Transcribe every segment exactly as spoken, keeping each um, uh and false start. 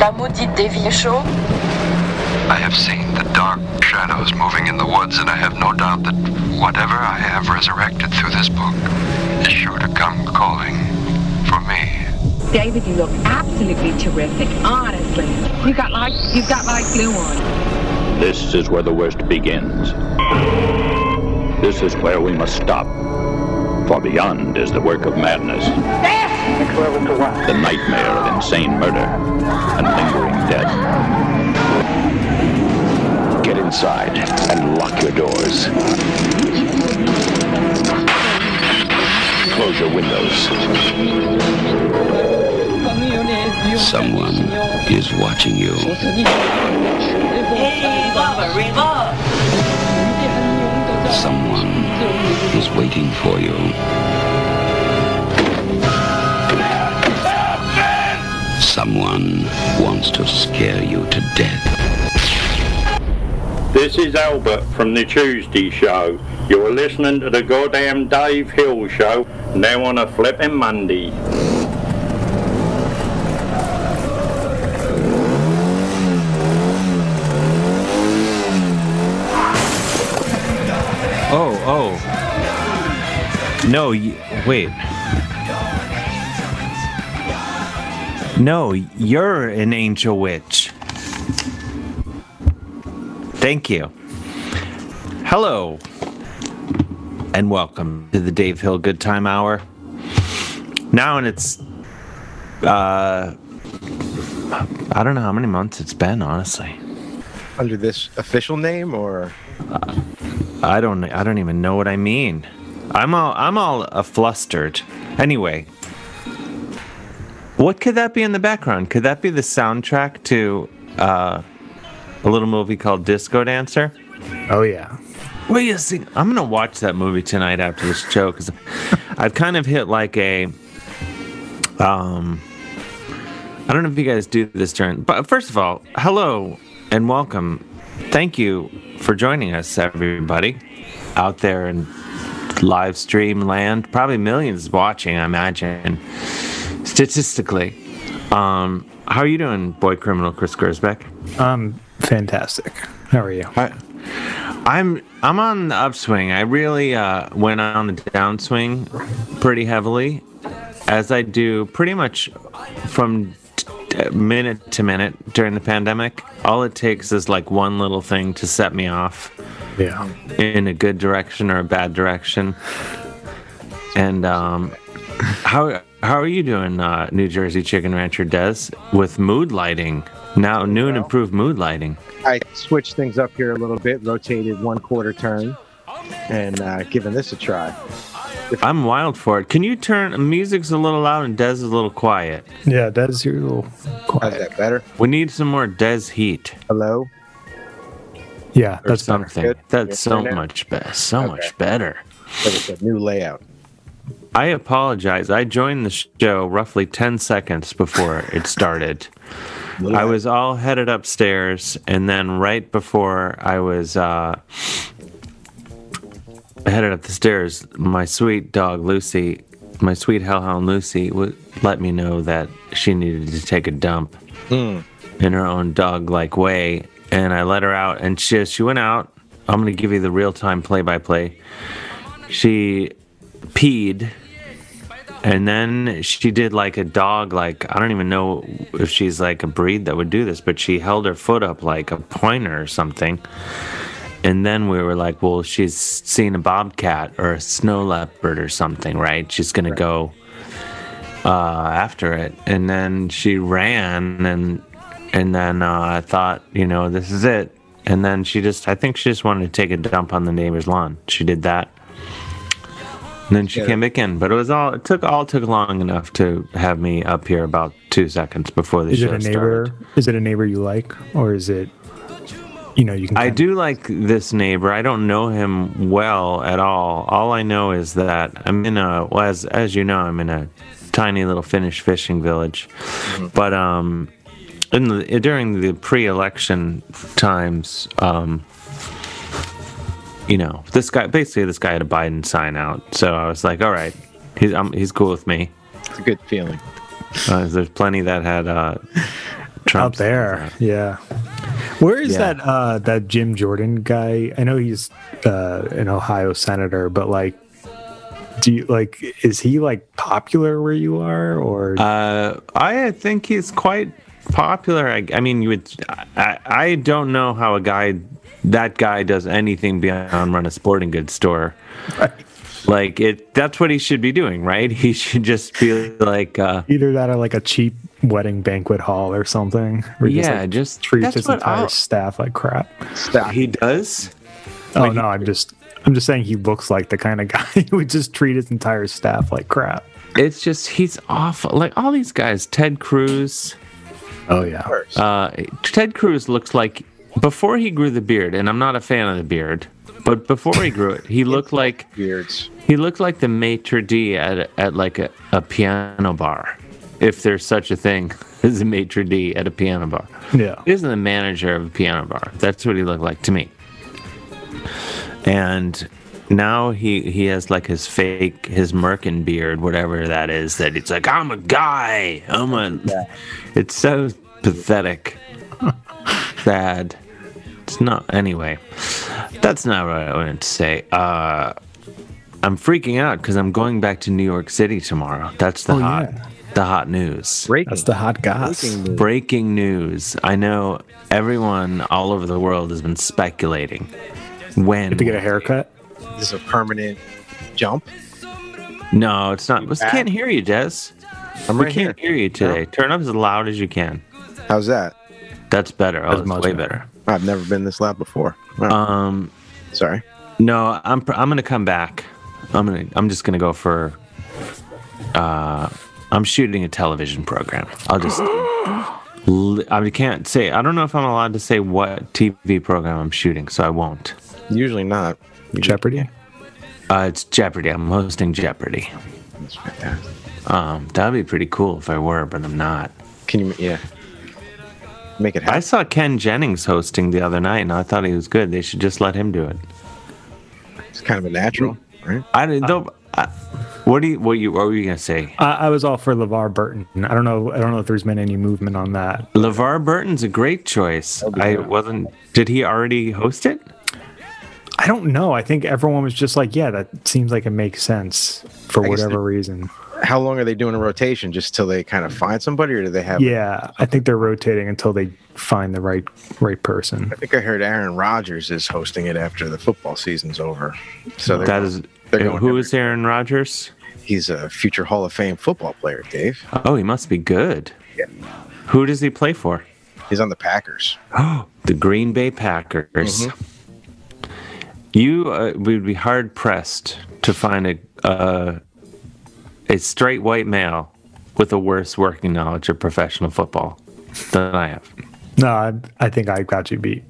La maudite des villes chaudes. I have seen the dark shadows moving in the woods, and I have no doubt that whatever I have resurrected through this book is sure to come calling for me. David, you look absolutely terrific, honestly. You got like, you've got like glue on. This is where the worst begins. This is where we must stop. For beyond is the work of madness. Death! The nightmare of insane murder and lingering death. Get inside and lock your doors. Close your windows. Someone is watching you. Revolver, revolver! Someone is waiting for you. Someone wants to scare you to death. This is Albert from the Tuesday Show. You're listening to the goddamn Dave Hill Show now on a flipping Monday. Oh, oh. No, y- wait. No, you're an angel witch. Thank you. Hello. And welcome to the Dave Hill Good Time Hour. Now and it's... Uh, I don't know how many months it's been, honestly. Under this official name, or... Uh, I don't. I don't even know what I mean. I'm all. I'm all aflustered. Anyway, what could that be in the background? Could that be the soundtrack to uh, a little movie called Disco Dancer? Oh yeah. Well, you see, I'm gonna watch that movie tonight after this show because I've kind of hit like a. Um, I don't know if you guys do this during, but first of all, hello and welcome. Thank you for joining us, everybody, out there in live stream land. Probably millions watching, I imagine, statistically. Um, how are you doing, boy criminal Chris Gersbeck? I'm fantastic. How are you? I, I'm I'm on the upswing. I really uh, went on the downswing pretty heavily, as I do pretty much from... minute to minute during the pandemic. All it takes is like one little thing to set me off, yeah, in a good direction or a bad direction. And um how how are you doing, uh New Jersey Chicken Rancher Des, with mood lighting now? New and improved mood lighting. I switched things up here a little bit, rotated one quarter turn, and uh giving this a try. I'm wild for it. Can you turn... Music's a little loud and Dez is a little quiet. Yeah, Dez, you're a little quiet. Is that better? We need some more Dez heat. Hello? Yeah, that's something. Good. That's good. So good. much better. So okay. much better. It's a new layout. I apologize. I joined the show roughly ten seconds before it started. I was all headed upstairs, and then right before I was... Uh, I headed up the stairs, my sweet dog Lucy, my sweet hellhound Lucy, would let me know that she needed to take a dump mm. in her own dog-like way, and I let her out, and she, she went out. I'm going to give you the real-time play-by-play. She peed, and then she did like a dog, like, I don't even know if she's like a breed that would do this, but she held her foot up like a pointer or something. And then we were like, well, she's seen a bobcat or a snow leopard or something, right? She's going right. to go uh, after it. And then she ran, and and then uh, I thought, you know, this is it. And then she just, I think she just wanted to take a dump on the neighbor's lawn. She did that. And then she yeah. came back in. But it was all, it took all took long enough to have me up here about two seconds before the is show it a neighbor, started. Is it a neighbor you like, or is it... You know, you can I do of... like this neighbor. I don't know him well at all. All I know is that I'm in a, well, as as you know, I'm in a tiny little Finnish fishing village. Mm-hmm. But um, in the, during the pre-election times, um, you know, this guy basically this guy had a Biden sign out. So I was like, all right, he's um, he's cool with me. It's a good feeling. Uh, there's plenty that had. Uh, Trump. Out there, yeah. Where is yeah. that uh, that Jim Jordan guy? I know he's uh, an Ohio senator, but like, do you, like, is he like popular where you are? Or uh, I think he's quite popular. I, I mean, you would. I, I don't know how a guy that guy does anything beyond run a sporting goods store. Right. Like it, that's what he should be doing, right? He should just be like uh, either that or like a cheap wedding banquet hall or something. Or yeah, just, like, just treats his entire I'll... staff like crap. Staff. He does. Oh like, no, I'm just, I'm just saying he looks like the kind of guy who would just treat his entire staff like crap. It's just he's awful. Like all these guys, Ted Cruz. Oh yeah. Uh, Ted Cruz looks like before he grew the beard, and I'm not a fan of the beard. But before he grew it, he looked like beards. He looked like the maitre d' at at like a, a piano bar, if there's such a thing as a maitre d' at a piano bar. Yeah, he isn't the manager of a piano bar. That's what he looked like to me. And now he he has like his fake his merkin beard, whatever that is. That it's like I'm a guy. I'm a. Yeah. It's so pathetic, sad. It's not anyway. That's not what I wanted to say. Uh, I'm freaking out because I'm going back to New York City tomorrow. That's the oh, hot, yeah. the hot news. Breaking. That's the hot goss. Breaking news. Breaking news. I know everyone all over the world has been speculating. When did they get a haircut? Is this a permanent jump? No, it's not. We can't hear you, Des. I'm we right can't here. hear you today. No. Turn up as loud as you can. How's that? That's better. Oh, that's, that's way better. better. I've never been this loud before. Wow. Um, sorry. No, I'm I'm gonna come back. I'm gonna I'm just gonna go for. Uh, I'm shooting a television program. I'll just. I can't say. I don't know if I'm allowed to say what T V program I'm shooting, so I won't. Usually not. Jeopardy. Uh, it's Jeopardy. I'm hosting Jeopardy. That's fantastic. Um, that'd be pretty cool if I were, but I'm not. Can you? Yeah. Make it happen. I saw Ken Jennings hosting the other night, and I thought he was good. They should just let him do it. It's kind of a natural, right? I didn't. Um, what do you? What you? What were you gonna say? I, I was all for LeVar Burton. I don't know. I don't know if there's been any movement on that. LeVar Burton's a great choice. I wasn't. Did he already host it? I don't know. I think everyone was just like, yeah, that seems like it makes sense for whatever they, reason. How long are they doing a rotation? Just till they kind of find somebody, or do they have? Yeah, a, I think they're rotating until they find the right right person. I think I heard Aaron Rodgers is hosting it after the football season's over. So that going, is they're going who is Aaron Rodgers? He's a future Hall of Fame football player, Dave. Oh, he must be good. Yeah. Who does he play for? He's on the Packers. Oh, the Green Bay Packers. Mm-hmm. You uh, would be hard pressed to find a uh, a straight white male with a worse working knowledge of professional football than I have. No, I, I think I got you beat.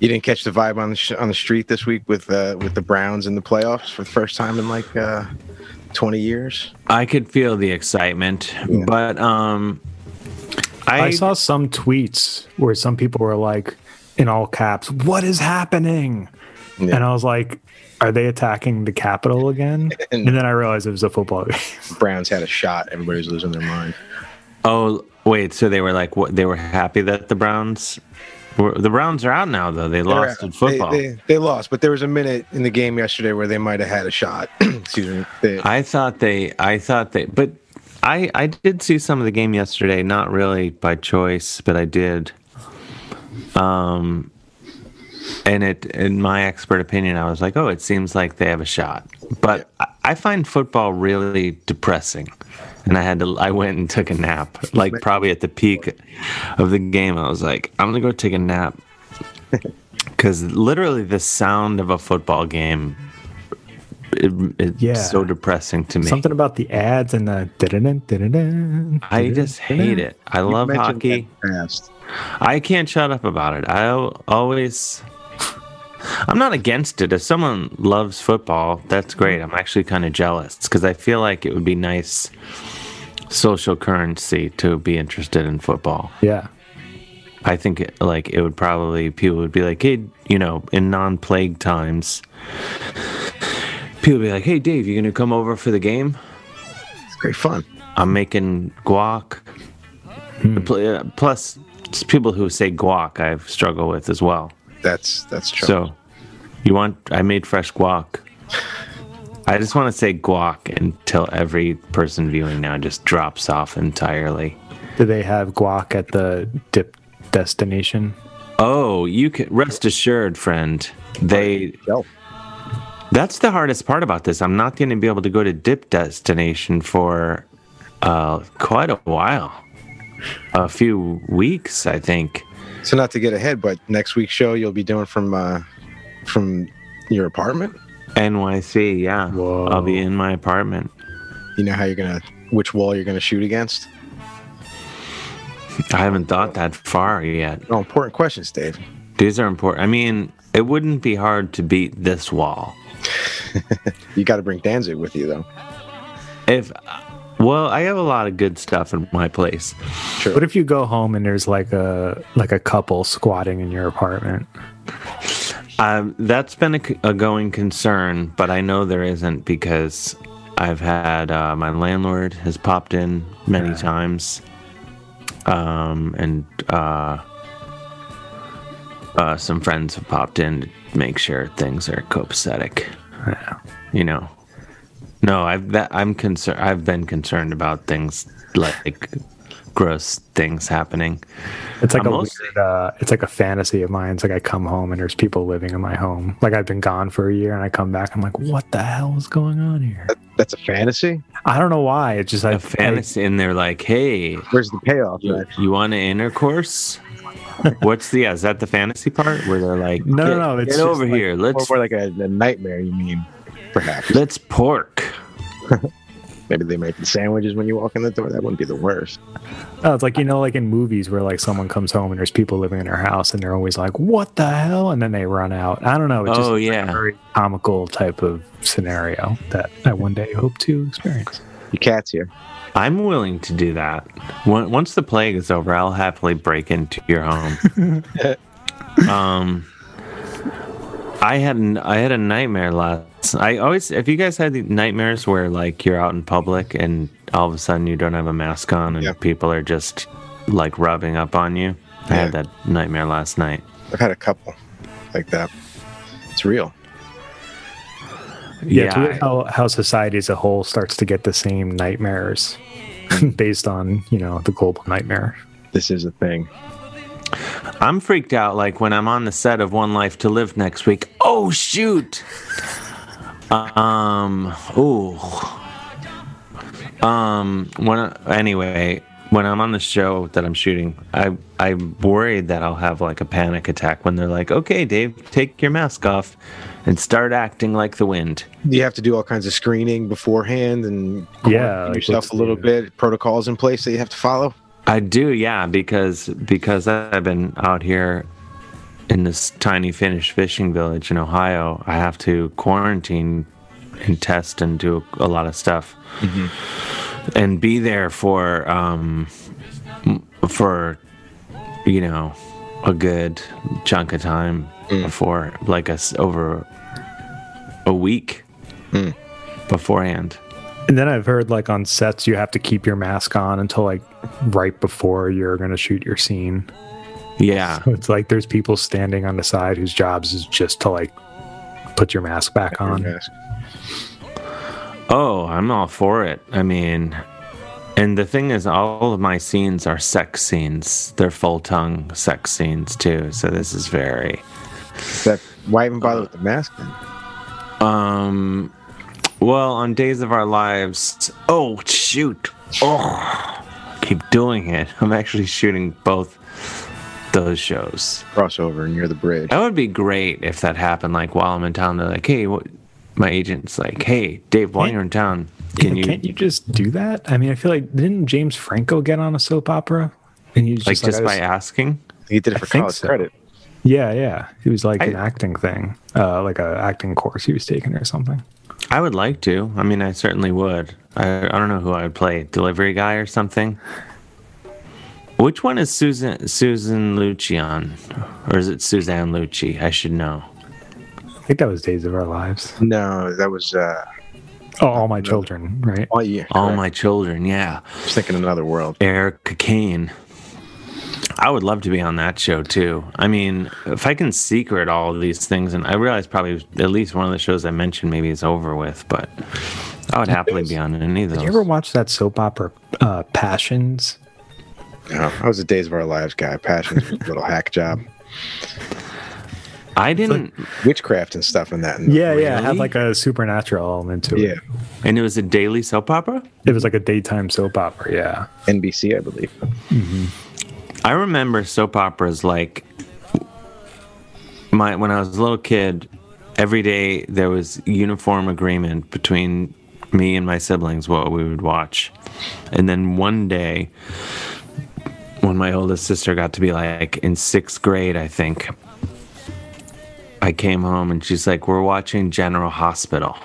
You didn't catch the vibe on the sh- on the street this week with uh, with the Browns in the playoffs for the first time in like uh, twenty years. I could feel the excitement, yeah. but um, I, I saw some tweets where some people were like, in all caps, "What is happening?" Yeah. And I was like, are they attacking the Capitol again? And, and then I realized it was a football game. Browns had a shot. Everybody's losing their mind. Oh, wait. So they were like, what? They were happy that the Browns were, the Browns are out now, though. They They're lost out. in football. They, they, they lost, but there was a minute in the game yesterday where they might have had a shot. Excuse me. They, I thought they, I thought they, but I, I did see some of the game yesterday, not really by choice, but I did. Um, And it, in my expert opinion, I was like, "Oh, it seems like they have a shot." But yeah. I find football really depressing, and I had to. I went and took a nap, like probably at the peak of the game. I was like, "I'm gonna go take a nap," because literally the sound of a football game, it, it's yeah. so depressing to me. Something about the ads and the da-da-dun, da-da-dun, da-da-dun, I just hate it. I you love hockey. I can't shut up about it. I always. I'm not against it. If someone loves football, that's great. I'm actually kind of jealous because I feel like it would be nice social currency to be interested in football. Yeah. I think it, like it would probably, people would be like, hey, you know, in non-plague times, people would be like, hey, Dave, you going to come over for the game? It's great fun. I'm making guac. Hmm. Plus, It's people who say guac I struggle with as well. That's that's true. So you want? I made fresh guac. I just want to say guac until every person viewing now just drops off entirely. Do they have guac at the dip destination? Oh, you can rest assured, friend. They. That's the hardest part about this. I'm not going to be able to go to dip destination for uh, quite a while. A few weeks, I think. So not to get ahead, but next week's show you'll be doing from uh, from your apartment? N Y C, yeah. Whoa. I'll be in my apartment. You know how you're going to, which wall you're going to shoot against? I haven't thought that far yet. Oh, important questions, Dave. These are important. I mean, it wouldn't be hard to beat this wall. You got to bring Danzig with you, though. If... Well, I have a lot of good stuff in my place. True. What if you go home and there's like a like a couple squatting in your apartment? Um, that's been a, a going concern, but I know there isn't because I've had uh, my landlord has popped in many yeah. times, um, and uh, uh, some friends have popped in to make sure things are copacetic. Yeah. You know. No, I've that, I'm concerned. I've been concerned about things like, like gross things happening. It's like I'm a mostly, weird, uh, it's like a fantasy of mine. It's like I come home and there's people living in my home. Like I've been gone for a year and I come back. I'm like, what the hell is going on here? That's a fantasy. I don't know why. It's just like a fantasy, and they're like, hey, where's the payoff? You, you want an intercourse? What's the? Yeah, is that the fantasy part where they're like, no, get, no, it's get over like, here. Let's more like a, a nightmare. You mean? Perhaps. Let's pork. Maybe they make the sandwiches when you walk in the door. That wouldn't be the worst. Oh, it's like, you know, like in movies where like someone comes home and there's people living in their house and they're always like, what the hell? And then they run out. I don't know. It's just oh, yeah. like a very comical type of scenario that I one day hope to experience. Your cat's here. I'm willing to do that. Once the plague is over, I'll happily break into your home. um... I had an, I had a nightmare last. I always. If you guys had nightmares where like you're out in public and all of a sudden you don't have a mask on and yeah. people are just like rubbing up on you, I yeah. had that nightmare last night. I've had a couple like that. It's real. Yeah, yeah it's weird how how society as a whole starts to get the same nightmares based on you know the global nightmare. This is a thing. I'm freaked out like when I'm on the set of One Life to Live next week. Oh, shoot. Um, ooh. Um, when, anyway, when I'm on the show that I'm shooting, I, I'm worried that I'll have like a panic attack when they're like, okay, Dave, take your mask off and start acting like the wind. You have to do all kinds of screening beforehand and yeah, yourself a little bit, protocols in place that you have to follow. I do, yeah, because because I've been out here in this tiny Finnish fishing village in Ohio. I have to quarantine and test and do a lot of stuff, mm-hmm. and be there for um, for you know a good chunk of time mm. before, like a, over a week mm. beforehand. And then I've heard, like, on sets, you have to keep your mask on until, like, right before you're going to shoot your scene. Yeah. So it's like there's people standing on the side whose jobs is just to, like, put your mask back on. Mask. Oh, I'm all for it. I mean, and the thing is, all of my scenes are sex scenes. They're full-tongue sex scenes, too. So this is very... That, why even bother with the mask, then? Um... Well, on Days of Our Lives, oh, shoot. Oh, I keep doing it. I'm actually shooting both those shows. Crossover near the bridge. That would be great if that happened, like, while I'm in town. They're like, hey, what? My agent's like, hey, Dave, while you're in town, can yeah, you... Can't you just do that? I mean, I feel like, didn't James Franco get on a soap opera? And you just Like, like just was, by asking? He did it for I college so. credit. Yeah, yeah. It was like I, an acting thing, uh, like an acting course he was taking or something. I would like to. I mean, I certainly would. I, I don't know who I would play. Delivery guy or something? Which one is Susan Susan Luccion? Or is it Suzanne Lucci? I should know. I think that was Days of Our Lives. No, that was... Uh, oh, All My Children, right? Oh, yeah, All My Children, yeah. I was thinking Another World. Erica Kane. I would love to be on that show too. I mean, if I can secret all of these things, and I realize probably at least one of the shows I mentioned maybe is over with, but I would happily was, be on any of those. Did you ever watch that soap opera, uh, Passions? No, I was a Days of Our Lives guy. Passions was a little hack job. I didn't like witchcraft and stuff in that. In yeah, yeah, really? It had like a supernatural element to it. Yeah, and it was a daily soap opera. It was like a daytime soap opera. Yeah, N B C, I believe. Mm-hmm. I remember soap operas like my when I was a little kid. Every day there was uniform agreement between me and my siblings what we would watch, and then one day when my oldest sister got to be like in sixth grade, I think. I came home and she's like, we're watching General Hospital.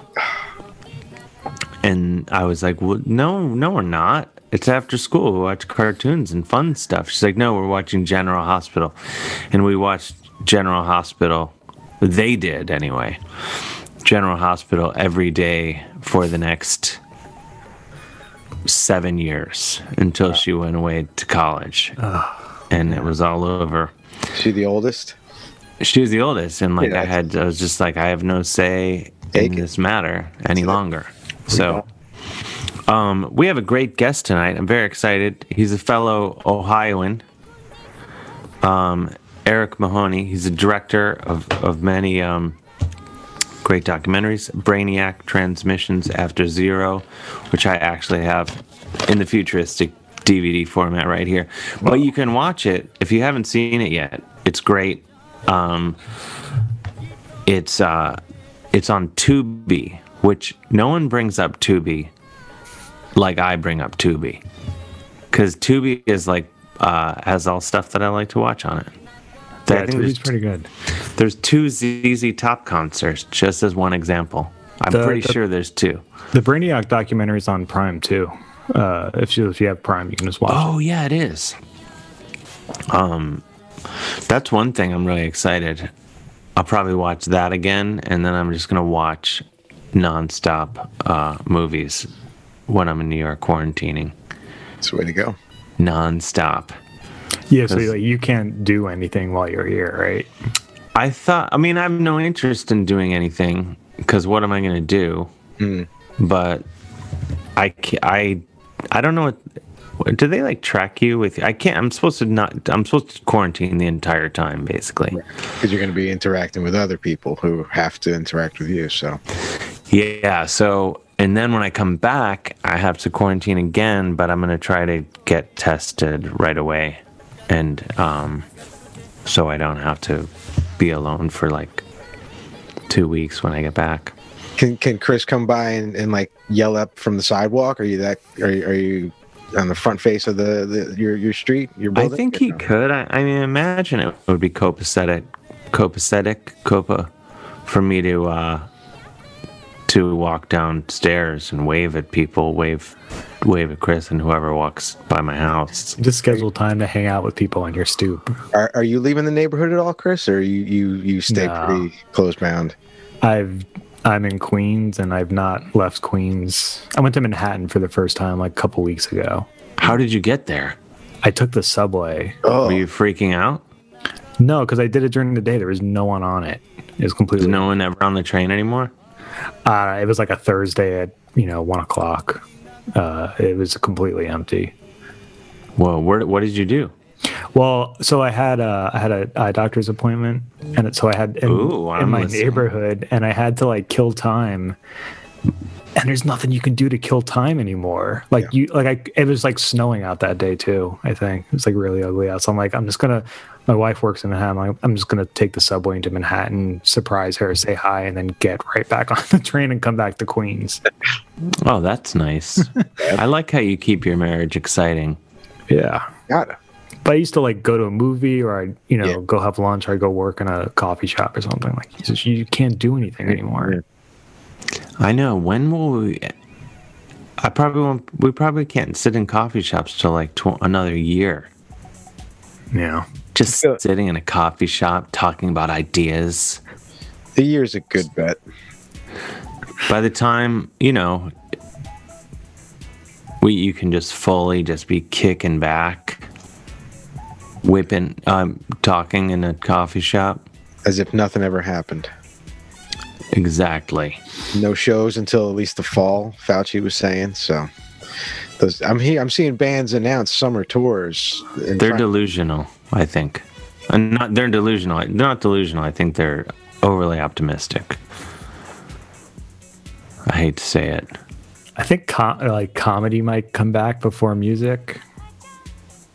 And I was like, well, no, no, we're not. It's after school. We watch cartoons and fun stuff. She's like, no, we're watching General Hospital. And we watched General Hospital. They did anyway. General Hospital every day for the next seven years until wow. she went away to college. Oh, and it was all over. Is she the oldest? She was the oldest, and like yeah, I had, I was just like, I have no say in this matter any longer. So, um, we have a great guest tonight. I'm very excited. He's a fellow Ohioan, um, Eric Mahoney. He's a director of of many um, great documentaries, Brainiac: Transmissions After Zero, which I actually have in the futuristic D V D format right here. But you can watch it if you haven't seen it yet. It's great. Um, it's uh, it's on Tubi, which no one brings up Tubi like I bring up Tubi, because Tubi is like uh, has all stuff that I like to watch on it. So yeah, I think Tubi's pretty good. There's two Z Z Top concerts, just as one example. I'm the, pretty the, sure there's two. The Brainiac documentary is on Prime too. Uh, if you if you have Prime, you can just watch. Oh it. yeah, it is. Um. That's one thing I'm really excited. I'll probably watch that again, and then I'm just going to watch nonstop uh, movies when I'm in New York quarantining. That's the way to go. Nonstop. Yeah, so like, you can't do anything while you're here, right? I thought, I mean, I have no interest in doing anything, because what am I going to do? Mm. But I, I, I don't know what... Do they like track you with? I can't. I'm supposed to not. I'm supposed to quarantine the entire time, basically. Because right. You're going to be interacting with other people who have to interact with you. So, yeah. So, and then when I come back, I have to quarantine again. But I'm going to try to get tested right away, and um, so I don't have to be alone for like two weeks when I get back. Can Can Chris come by and, and like yell up from the sidewalk? Are you that? Are Are you? On the front face of the, the your your street, your building. I think he no? could. I, I mean, imagine it would be copacetic, copacetic, copa, for me to uh, to walk downstairs and wave at people, wave, wave at Chris and whoever walks by my house. Just schedule time to hang out with people on your stoop. Are Are you leaving the neighborhood at all, Chris, or you you you stay no. pretty close bound? I've. I'm in Queens, and I've not left Queens. I went to Manhattan for the first time like a couple weeks ago. How did you get there? I took the subway. Oh. Were you freaking out? No, because I did it during the day. There was no one on it. It was completely. There's no one ever on the train anymore? Uh, it was like a Thursday at, you know, one o'clock. Uh, it was completely empty. Whoa, where, what did you do? Well, so I had a I had a eye doctor's appointment, and so I had in, Ooh, in my listening. neighborhood, and I had to like kill time. And there's nothing you can do to kill time anymore. Like yeah. you, like I, it was like snowing out that day too. I think it was like really ugly out. So I'm like, I'm just gonna. My wife works in Manhattan. I'm, like, I'm just gonna take the subway into Manhattan, surprise her, say hi, and then get right back on the train and come back to Queens. Oh, that's nice. I like how you keep your marriage exciting. Yeah. Got it. But I used to like go to a movie, or I, you know, yeah. go have lunch, or I'd go work in a coffee shop or something. Like you, just, you can't do anything anymore. I know. When will we? I probably won't, we probably can't sit in coffee shops till like tw- another year. Yeah, just yeah. sitting in a coffee shop talking about ideas. The year's a good bet. By the time you know, we you can just fully just be kicking back. whipping, um, talking in a coffee shop. As if nothing ever happened. Exactly. No shows until at least the fall, Fauci was saying. So those, I'm here, I'm seeing bands announce summer tours. They're trying- delusional, I think. And not they're delusional. They're not delusional. I think they're overly optimistic. I hate to say it. I think com- like comedy might come back before music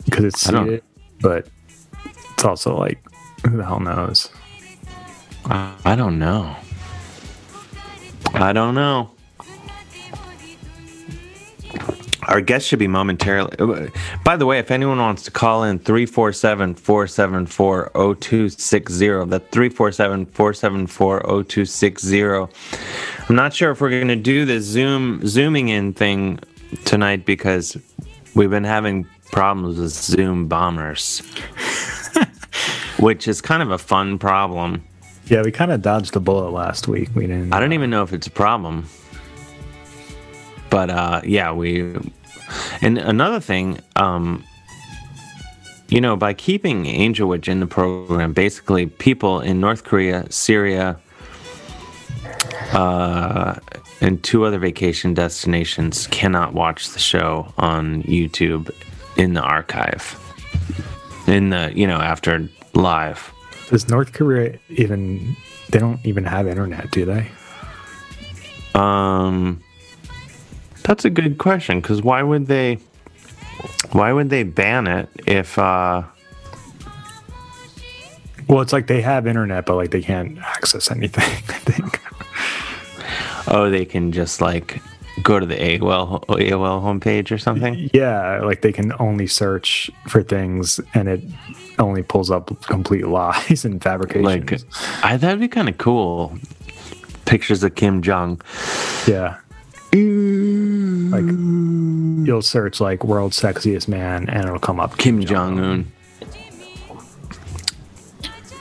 because it's seated, but it's also like, who the hell knows? I, I don't know. I don't know. Our guest should be momentarily. By the way, if anyone wants to call in, three four seven, four seven four, zero two six zero. That's three four seven, four seven four, zero two six zero. I'm not sure if we're going to do this Zoom zooming in thing tonight because we've been having problems with Zoom bombers, which is kind of a fun problem. Yeah, we kind of dodged the bullet last week. We didn't. I don't even know if it's a problem. But, uh, yeah, we... And another thing, um, you know, by keeping Angel Witch in the program, basically people in North Korea, Syria, uh, and two other vacation destinations cannot watch the show on YouTube in the archive. In the, you know, after live. Does North Korea even... They don't even have internet, do they? Um... That's a good question, because why would they, why would they ban it if? Uh... Well, it's like they have internet, but like they can't access anything. I think. Oh, they can just like go to the A O L homepage or something. Yeah, like they can only search for things, and it only pulls up complete lies and fabrications. Like, I that'd be kind of cool. Pictures of Kim Jong. Yeah. Like you'll search like world sexiest man and it'll come up Kim, Kim Jong-un.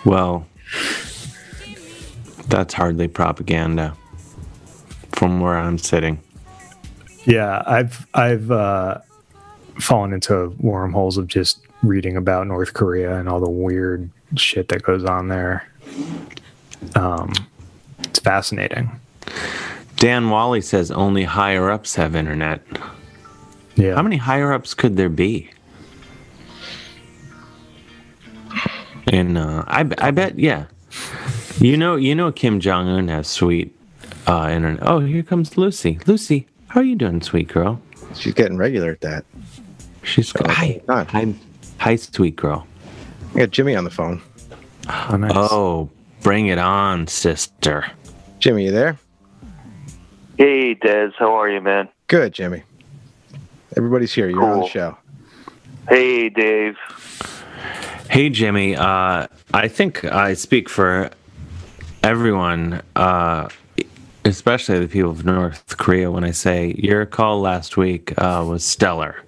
Well, that's hardly propaganda from where I'm sitting. Yeah, I've I've uh, fallen into wormholes of just reading about North Korea and all the weird shit that goes on there. Um, it's fascinating. Dan Wally says only higher-ups have internet. Yeah. How many higher-ups could there be? And uh, I, I bet, yeah. You know, you know, Kim Jong-un has sweet uh, internet. Oh, here comes Lucy. Lucy, how are you doing, sweet girl? She's getting regular at that. She's oh, hi, hi, hi, sweet girl. I got Jimmy on the phone. Oh, nice. Oh, bring it on, sister. Jimmy, you there? Hey, Des. How are you, man? Good, Jimmy. Everybody's here. You're cool. On the show. Hey, Dave. Hey, Jimmy. Uh, I think I speak for everyone, uh, especially the people of North Korea, when I say your call last week uh, was stellar.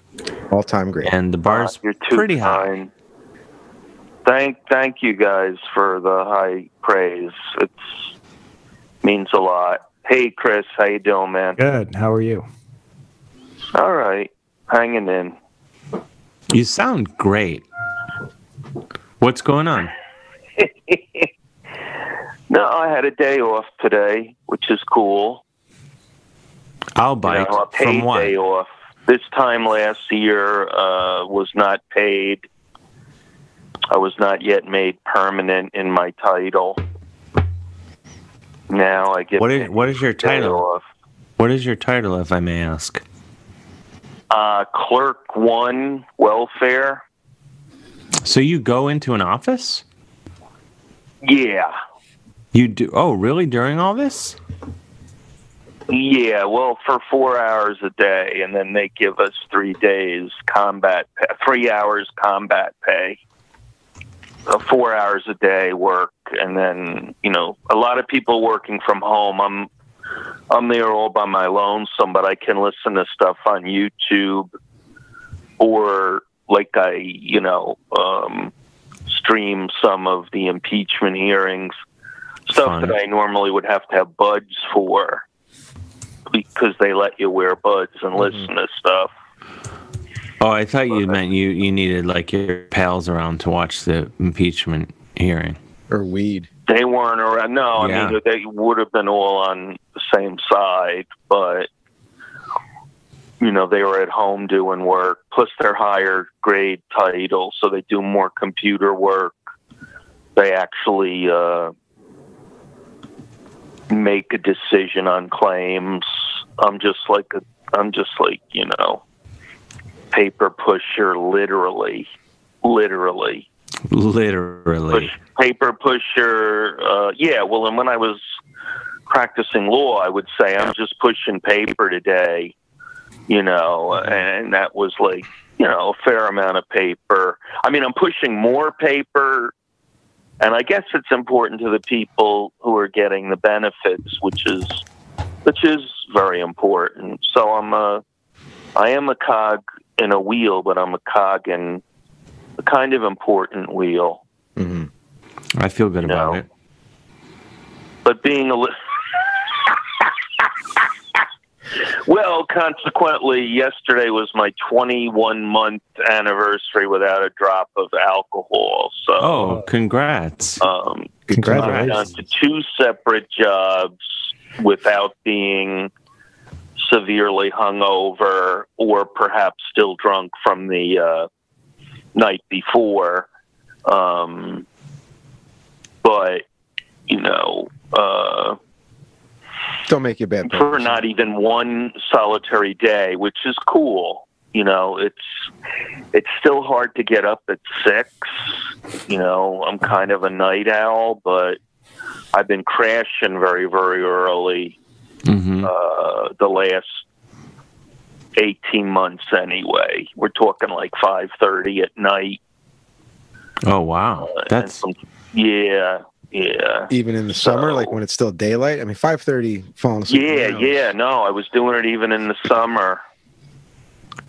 All-time great. And the bar's uh, pretty high. Thank, thank you guys for the high praise. It means a lot. Hey, Chris. How you doing, man? Good. How are you? All right. Hanging in. You sound great. What's going on? No, I had a day off today, which is cool. I'll bite. You know, a paid From what? Day off. This time last year uh, was not paid. I was not yet made permanent in my title. Now I get. What is, what is your title? Off. What is your title, if I may ask? Uh, Clerk One Welfare. So you go into an office? Yeah. You do? Oh, really? During all this? Yeah. Well, for four hours a day, and then they give us three days combat, pay, three hours combat pay. Four hours a day work, and then you know a lot of people working from home. I'm I'm there all by my lonesome, but I can listen to stuff on YouTube or like I you know um, stream some of the impeachment hearings stuff Fun. That I normally would have to have buds for because they let you wear buds and listen mm-hmm. to stuff. Oh, I thought you meant you, you needed like your pals around to watch the impeachment hearing. Or weed. They weren't around. No, yeah. I mean, they would have been all on the same side, but, you know, they were at home doing work, plus their higher grade title, so they do more computer work. They actually uh, make a decision on claims. I'm just like, a, I'm just like, you know, paper pusher, literally, literally. Literally. Push, paper pusher. Uh, yeah, well, and when I was practicing law, I would say I'm just pushing paper today, you know, and that was like, you know, a fair amount of paper. I mean, I'm pushing more paper, and I guess it's important to the people who are getting the benefits, which is which is very important. So I'm a, I am a cog in a wheel, but I'm a cog in a kind of important wheel. Mm-hmm. I feel good about know? it. But being a li- well, consequently, yesterday was my twenty-one month anniversary without a drop of alcohol. So, oh, congrats! Um, Congratulations! I've gone to two separate jobs without being severely hungover, or perhaps still drunk from the. Uh, night before, um, but you know, uh, don't make you bad for person. Not even one solitary day, which is cool. You know, it's it's still hard to get up at six. You know, I'm kind of a night owl, but I've been crashing very, very early mm-hmm. uh, the last. eighteen months anyway. We're talking like five thirty at night. Oh, wow. That's some, yeah, yeah. Even in the so, summer, like when it's still daylight? I mean, five thirty falling asleep. Yeah, around. yeah, no, I was doing it even in the summer.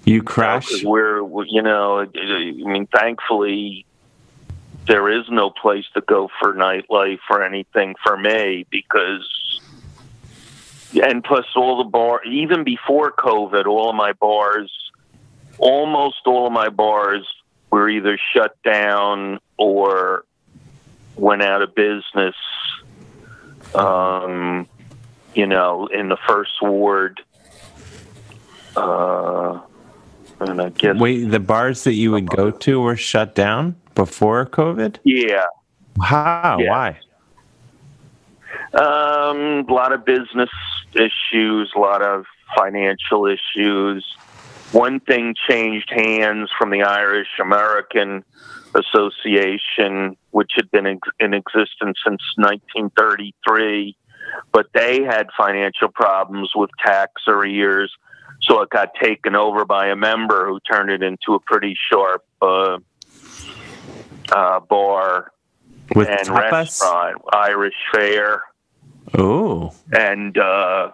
You crash? You know, we're, we're, you know, I mean, thankfully, there is no place to go for nightlife or anything for me because... And plus all the bar, even before COVID, all of my bars, almost all of my bars were either shut down or went out of business, um, you know, in the First Ward. Uh, and I guess Wait, the bars that you would go to were shut down before COVID? Yeah. How? Yeah. Why? Um, a lot of business issues, a lot of financial issues. One thing changed hands from the Irish American Association, which had been in, in existence since nineteen thirty-three, but they had financial problems with tax arrears, so it got taken over by a member who turned it into a pretty sharp uh, uh, bar with and tapas? Restaurant, Irish fare. Oh. And, uh,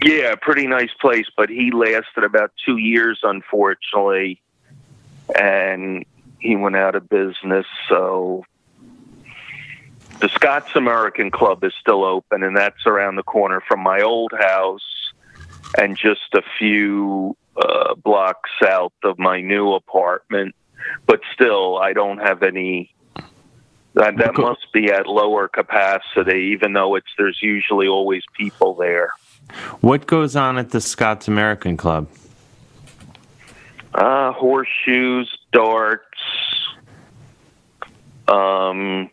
yeah, pretty nice place, but he lasted about two years, unfortunately, and he went out of business. So the Scots American Club is still open, and that's around the corner from my old house and just a few uh, blocks south of my new apartment. But still, I don't have any... That, that must be at lower capacity, even though it's there's usually always people there. What goes on at the Scots American Club? Uh, horseshoes, darts, um,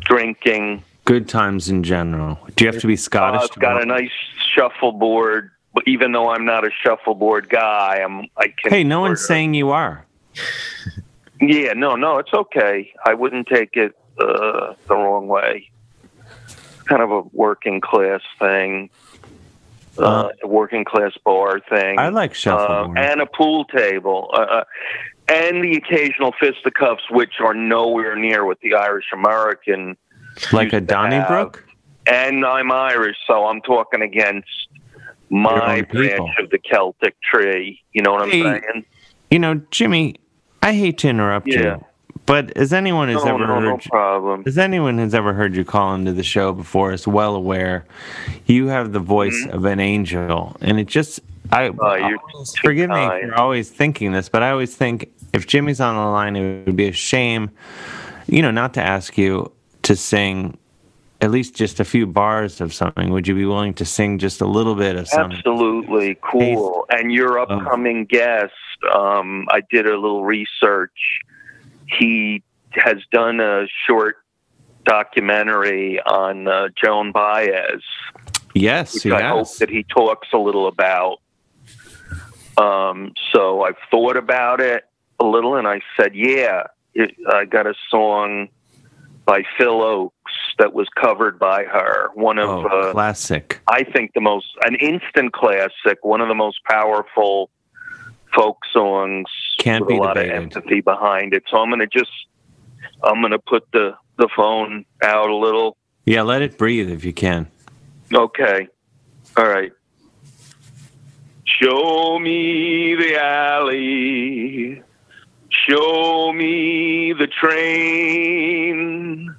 drinking. Good times in general. Do you have to be Scottish? Uh, I've got a nice shuffleboard, but even though I'm not a shuffleboard guy, I'm. I can. Hey, no order. One's saying you are. Yeah, no, no, it's okay. I wouldn't take it uh, the wrong way. Kind of a working class thing, uh, uh, a working class bar thing. I like shuffleboard. Uh, and a pool table. Uh, and the occasional fisticuffs, which are nowhere near what the Irish American. Like a Donnybrook? And I'm Irish, so I'm talking against my branch of the Celtic tree. You know what hey, I'm saying? You know, Jimmy. I hate to interrupt yeah. you, but as anyone has no, ever no, heard, no problem. as anyone has ever heard you call into the show before is well aware, you have the voice mm-hmm. of an angel, and it just I uh, forgive me for always thinking this, but I always think if Jimmy's on the line, it would be a shame, you know, not to ask you to sing at least just a few bars of something. Would you be willing to sing just a little bit of something? Absolutely, cool. And your upcoming guest, um, I did a little research. He has done a short documentary on uh, Joan Baez. Yes, which he I has. hope that he talks a little about. Um, so I've thought about it a little, and I said, yeah, it, I got a song by Phil Oakes that was covered by her. One of oh, uh, classic. I think the most, an instant classic, one of the most powerful folk songs Can't with be a lot debated. of empathy behind it. So I'm going to just, I'm going to put the, the phone out a little. Yeah, let it breathe if you can. Okay. All right. Show me the alley. Show me the train.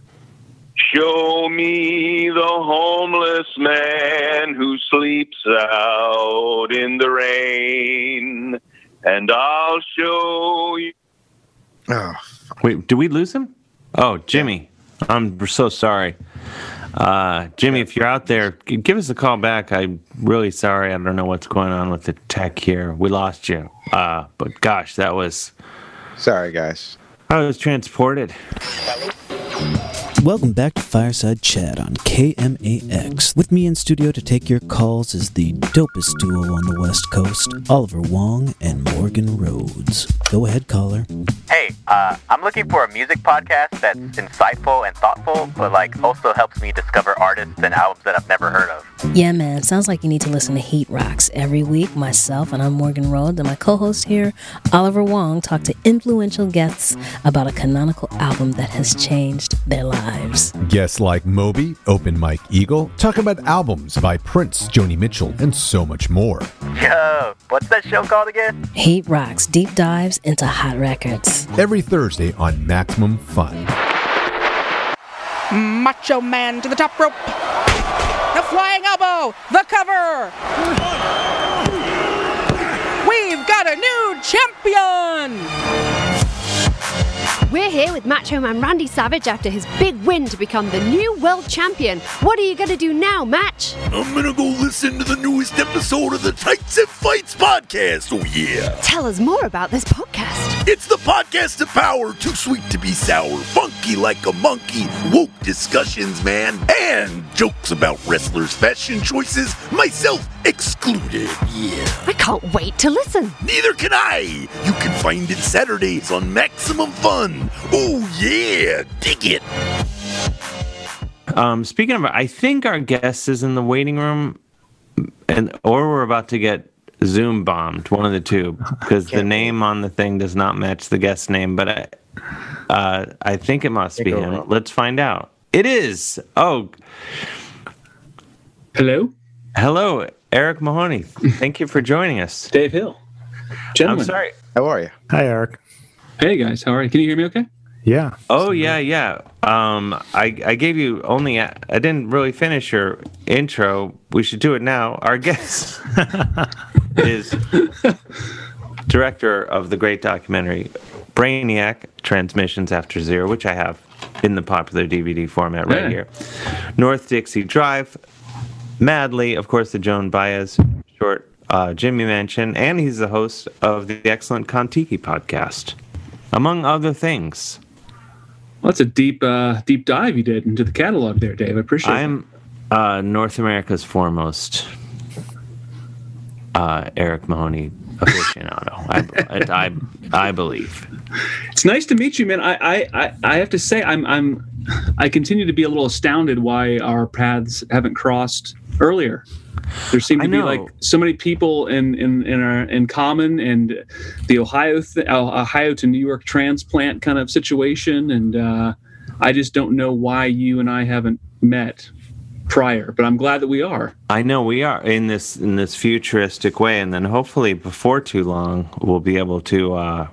Show me the homeless man who sleeps out in the rain. And I'll show you. Oh. Wait, did we lose him? Oh, Jimmy. I'm so sorry. Uh, Jimmy, if you're out there, give us a call back. I'm really sorry. I don't know what's going on with the tech here. We lost you. Uh, but gosh, that was... Sorry, guys. I was transported. Welcome back to Fireside Chat on K M A X. With me in studio to take your calls is the dopest duo on the West Coast, Oliver Wong and Morgan Rhodes. Go ahead, caller. Hey, uh, I'm looking for a music podcast that's insightful and thoughtful, but like also helps me discover artists and albums that I've never heard of. Yeah, man. Sounds like you need to listen to Heat Rocks every week. Myself, and I'm Morgan Rhodes, and my co-host here, Oliver Wong, talk to influential guests about a canonical album that has changed their lives. Guests like Moby, Open Mike Eagle, talking about albums by Prince, Joni Mitchell, and so much more. Yo, what's that show called again? Heat Rocks, deep dives into hot records. Every Thursday on Maximum Fun. Macho Man to the top rope. The flying elbow. The cover. We've got a new champion. We're here with Macho Man Randy Savage after his big win to become the new world champion. What are you going to do now, Match? I'm going to go listen to the newest episode of the Tights and Fights podcast, oh yeah. Tell us more about this podcast. It's the podcast of power, too sweet to be sour, funky like a monkey, woke discussions, man, and jokes about wrestlers' fashion choices, myself excluded, yeah. I can't wait to listen. Neither can I. You can find it Saturdays on Maximum Fun. Oh, yeah. Dig it. Um, speaking of, I think our guest is in the waiting room, and or we're about to get Zoom bombed, one of the two, because okay. the name on the thing does not match the guest's name, but I uh, I think it must Take be him. Right. Let's find out. It is. Oh. Hello? Hello, Eric Mahoney. Thank you for joining us. Dave Hill. Gentlemen. I'm sorry. How are you? Hi, Eric. Hey guys, how are you? Can you hear me okay? Yeah. Oh yeah, yeah. Um, I I gave you only a, I didn't really finish your intro. We should do it now. Our guest is director of the great documentary Brainiac: Transmissions After Zero, which I have in the popular D V D format right yeah. here. North Dixie Drive, Madly, of course, the Joan Baez short, uh, Jimmy Manchin, and he's the host of the excellent Kon-Tiki podcast. Among other things. Well, that's a deep uh, deep dive you did into the catalog there, Dave. I appreciate it. I'm uh, North America's foremost uh, Eric Mahoney aficionado, I, I, I believe. It's nice to meet you, man. I, I, I have to say I'm I'm I continue to be a little astounded why our paths haven't crossed earlier. There seem to be like so many people in in in, our, in common, and the Ohio th- Ohio to New York transplant kind of situation, and uh, I just don't know why you and I haven't met prior. But I'm glad that we are. I know we are in this in this futuristic way, and then hopefully before too long we'll be able to, uh,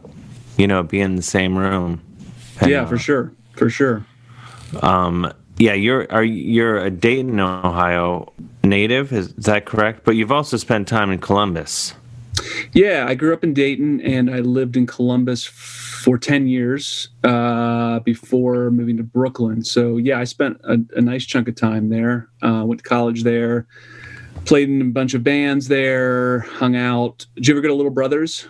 you know, be in the same room. And, yeah, for uh, sure, for sure. Um, Yeah, you're are you're a Dayton, Ohio native, is that correct? But you've also spent time in Columbus. Yeah, I grew up in Dayton, and I lived in Columbus for ten years uh, before moving to Brooklyn. So, yeah, I spent a, a nice chunk of time there, uh, went to college there, played in a bunch of bands there, hung out. Did you ever go to Little Brothers?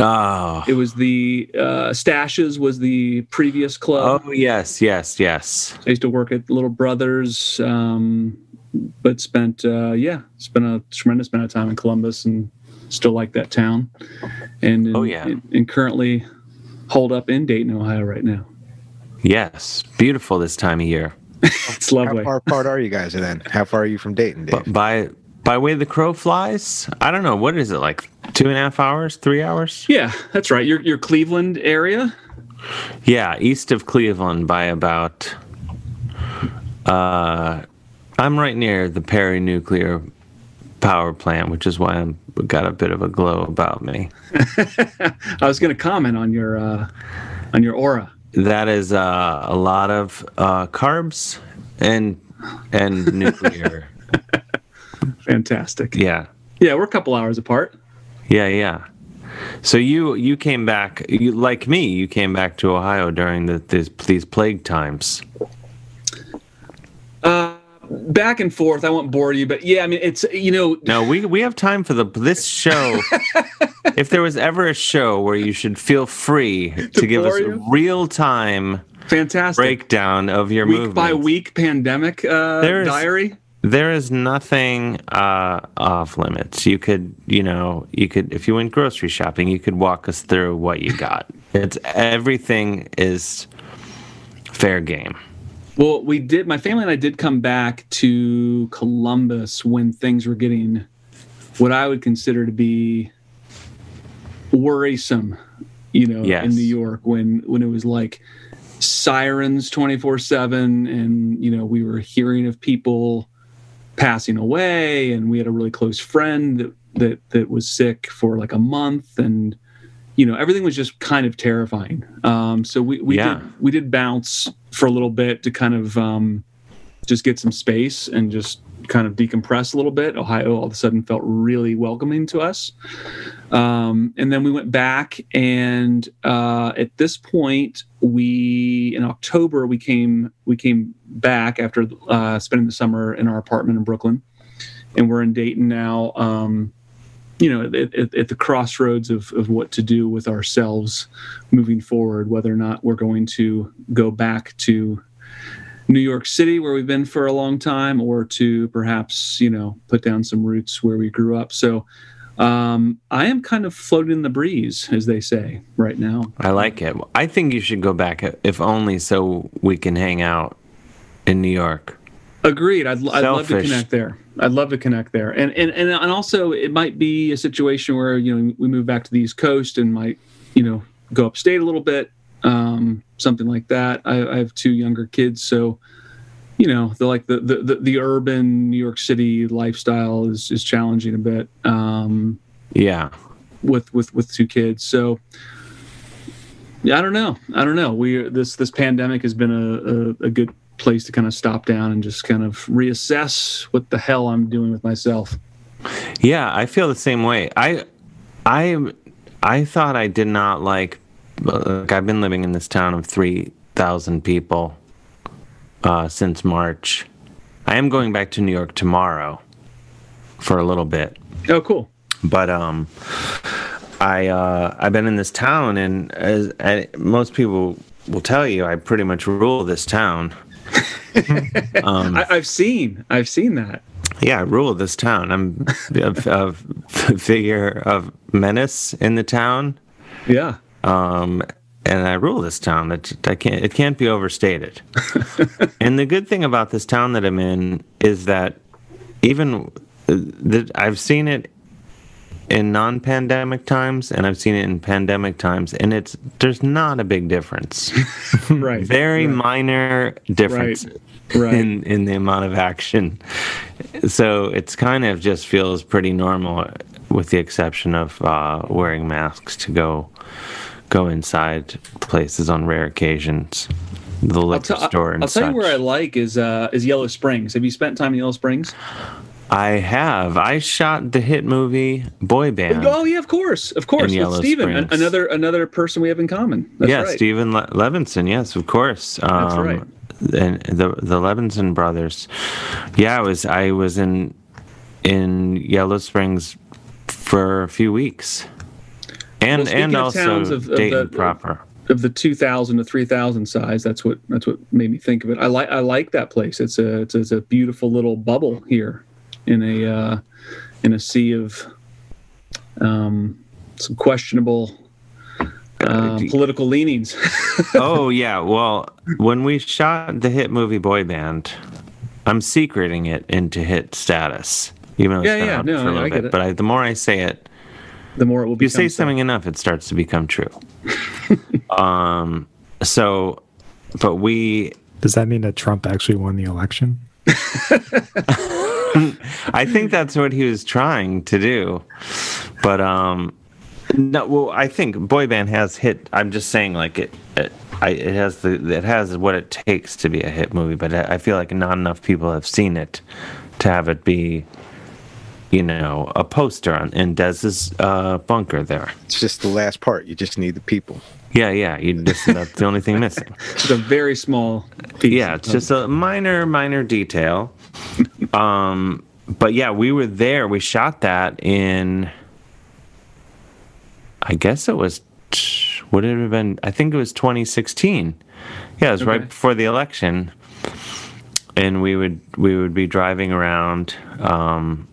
Oh. It was the uh, Stashes was the previous club. Oh, yes, yes, yes. I used to work at Little Brothers, um, but spent, uh, yeah, spent a tremendous amount of time in Columbus and still like that town. And in, oh, yeah. in, and currently holed up in Dayton, Ohio right now. Yes, beautiful this time of year. It's lovely. How far apart are you guys then? How far are you from Dayton, Dave? B- by... By way the crow flies, I don't know, what is it, like two and a half hours, three hours? Yeah, that's right. Your your Cleveland area? Yeah, east of Cleveland by about, uh, I'm right near the Perry nuclear power plant, which is why I've got a bit of a glow about me. I was going to comment on your, uh, on your aura. That is uh, a lot of uh, carbs and and nuclear. Fantastic. Yeah. Yeah, we're a couple hours apart. Yeah, yeah. So you you came back, you, like me, you came back to Ohio during the, this, these plague times. Uh, back and forth. I won't bore you, but yeah, I mean, it's, you know. No, we, we have time for the this show. If there was ever a show where you should feel free to, to give us a real-time Fantastic. breakdown of your movement. Week-by-week pandemic uh, There's, diary. There is nothing uh, off limits. You could, you know, you could, if you went grocery shopping, you could walk us through what you got. It's everything is fair game. Well, we did, my family and I did come back to Columbus when things were getting what I would consider to be worrisome, you know, yes. in New York when, when it was like sirens twenty-four seven and, you know, we were hearing of people passing away, and we had a really close friend that, that that was sick for like a month, and you know everything was just kind of terrifying. Um, so we we yeah. did we did bounce for a little bit to kind of um, just get some space and just kind of decompress a little bit. Ohio all of a sudden felt really welcoming to us, um, and then we went back. And uh, at this point, we in October we came we came back after uh, spending the summer in our apartment in Brooklyn, and we're in Dayton now. Um, you know, at, at, at the crossroads of, of what to do with ourselves moving forward, whether or not we're going to go back to New York City, where we've been for a long time, or to perhaps, you know, put down some roots where we grew up. So um, I am kind of floating in the breeze, as they say, right now. I like it. I think you should go back, if only so we can hang out in New York. Agreed. I'd, I'd love to connect there. I'd love to connect there. And, and, and also, it might be a situation where, you know, we move back to the East Coast and might, you know, go upstate a little bit. Um, something like that. I, I have two younger kids, so you know, the like the, the, the urban New York City lifestyle is, is challenging a bit. Um, yeah, with with with two kids. So yeah, I don't know. I don't know. We this this pandemic has been a, a, a good place to kind of stop down and just kind of reassess what the hell I'm doing with myself. Yeah, I feel the same way. I I I thought I did not like. Look, I've been living in this town of three thousand people uh, since March. I am going back to New York tomorrow for a little bit. Oh, cool. But um, I, uh, I've been in this town, and as I, most people will tell you, I pretty much rule this town. um, I, I've seen. I've seen that. Yeah, I rule this town. I'm a, a figure of menace in the town. Yeah. Um, and I rule this town. It, I can't, it can't be overstated. And the good thing about this town that I'm in is that even the, I've seen it in non-pandemic times, and I've seen it in pandemic times, and it's there's not a big difference. Right. Very right. minor difference right. Right. in in the amount of action. So it's kind of just feels pretty normal, with the exception of uh, wearing masks to go. go inside places on rare occasions. the liquor t- store and I'll such. Tell you where I like is uh, is Yellow Springs. Have you spent time in Yellow Springs? I have. I shot the hit movie Boy Band. Oh yeah, of course, of course. With Steven, an- another another person we have in common. That's yeah, right. Steven Le- Levinson. Yes, of course. Um, That's right. And the the Levinson brothers. Yeah, I was I was in in Yellow Springs for a few weeks, and well, and also of, of Dayton the, proper. Of the two thousand to three thousand size, that's what that's what made me think of it. I like I like that place. It's a it's a, it's a beautiful little bubble here in a uh, in a sea of um, some questionable uh, political leanings. Oh yeah, well, when we shot the hit movie Boy Band, I'm secreting it into hit status, even though yeah, it's been yeah, out no, for a little yeah, I bit. It. But I, the more I say it, the more it will. You say something so. Enough, it starts to become true. um. So, but we. Does that mean that Trump actually won the election? I think that's what he was trying to do, but um, no. Well, I think Boy Band has hit. I'm just saying, like it. It, I, it has the. It has what it takes to be a hit movie, but I feel like not enough people have seen it to have it be. You know, a poster on in Dez's uh, bunker there. It's just the last part. You just need the people. Yeah, yeah. You just, that's the only thing missing. It's a very small piece. Yeah, it's just a minor, minor detail. um, but yeah, we were there. We shot that in, I guess it was, would it have been, I think it was twenty sixteen. Yeah, it was okay. Right before the election. And we would, we would be driving around, um,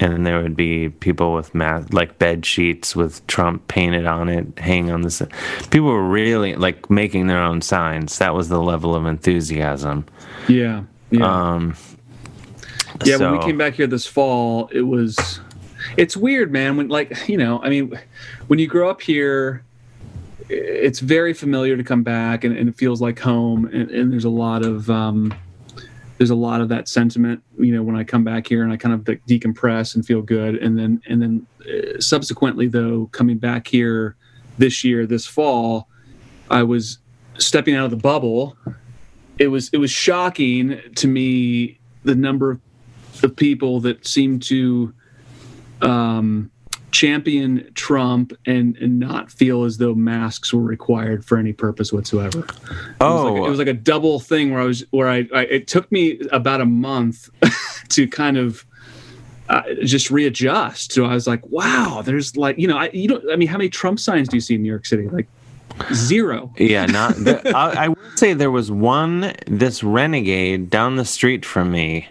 and then there would be people with math, like bed sheets with Trump painted on it, hanging on the. People were really like making their own signs. That was the level of enthusiasm. Yeah. Yeah. Um, yeah. So. When we came back here this fall, it was. It's weird, man. When like you know, I mean, when you grow up here, it's very familiar to come back, and, and it feels like home. And, and there's a lot of. Um, There's a lot of that sentiment, you know, when I come back here and I kind of de- decompress and feel good. And then and then uh, subsequently, though, coming back here this year, this fall, I was stepping out of the bubble. It was it was shocking to me, the number of people that seemed to um, champion Trump and, and not feel as though masks were required for any purpose whatsoever. Oh, it was like a, it was like a double thing where I was where I, I it took me about a month to kind of uh, just readjust. So I was like, wow, there's like you know I you don't I mean how many Trump signs do you see in New York City? Like zero. Yeah, not. The, I, I would say there was one. This renegade down the street from me,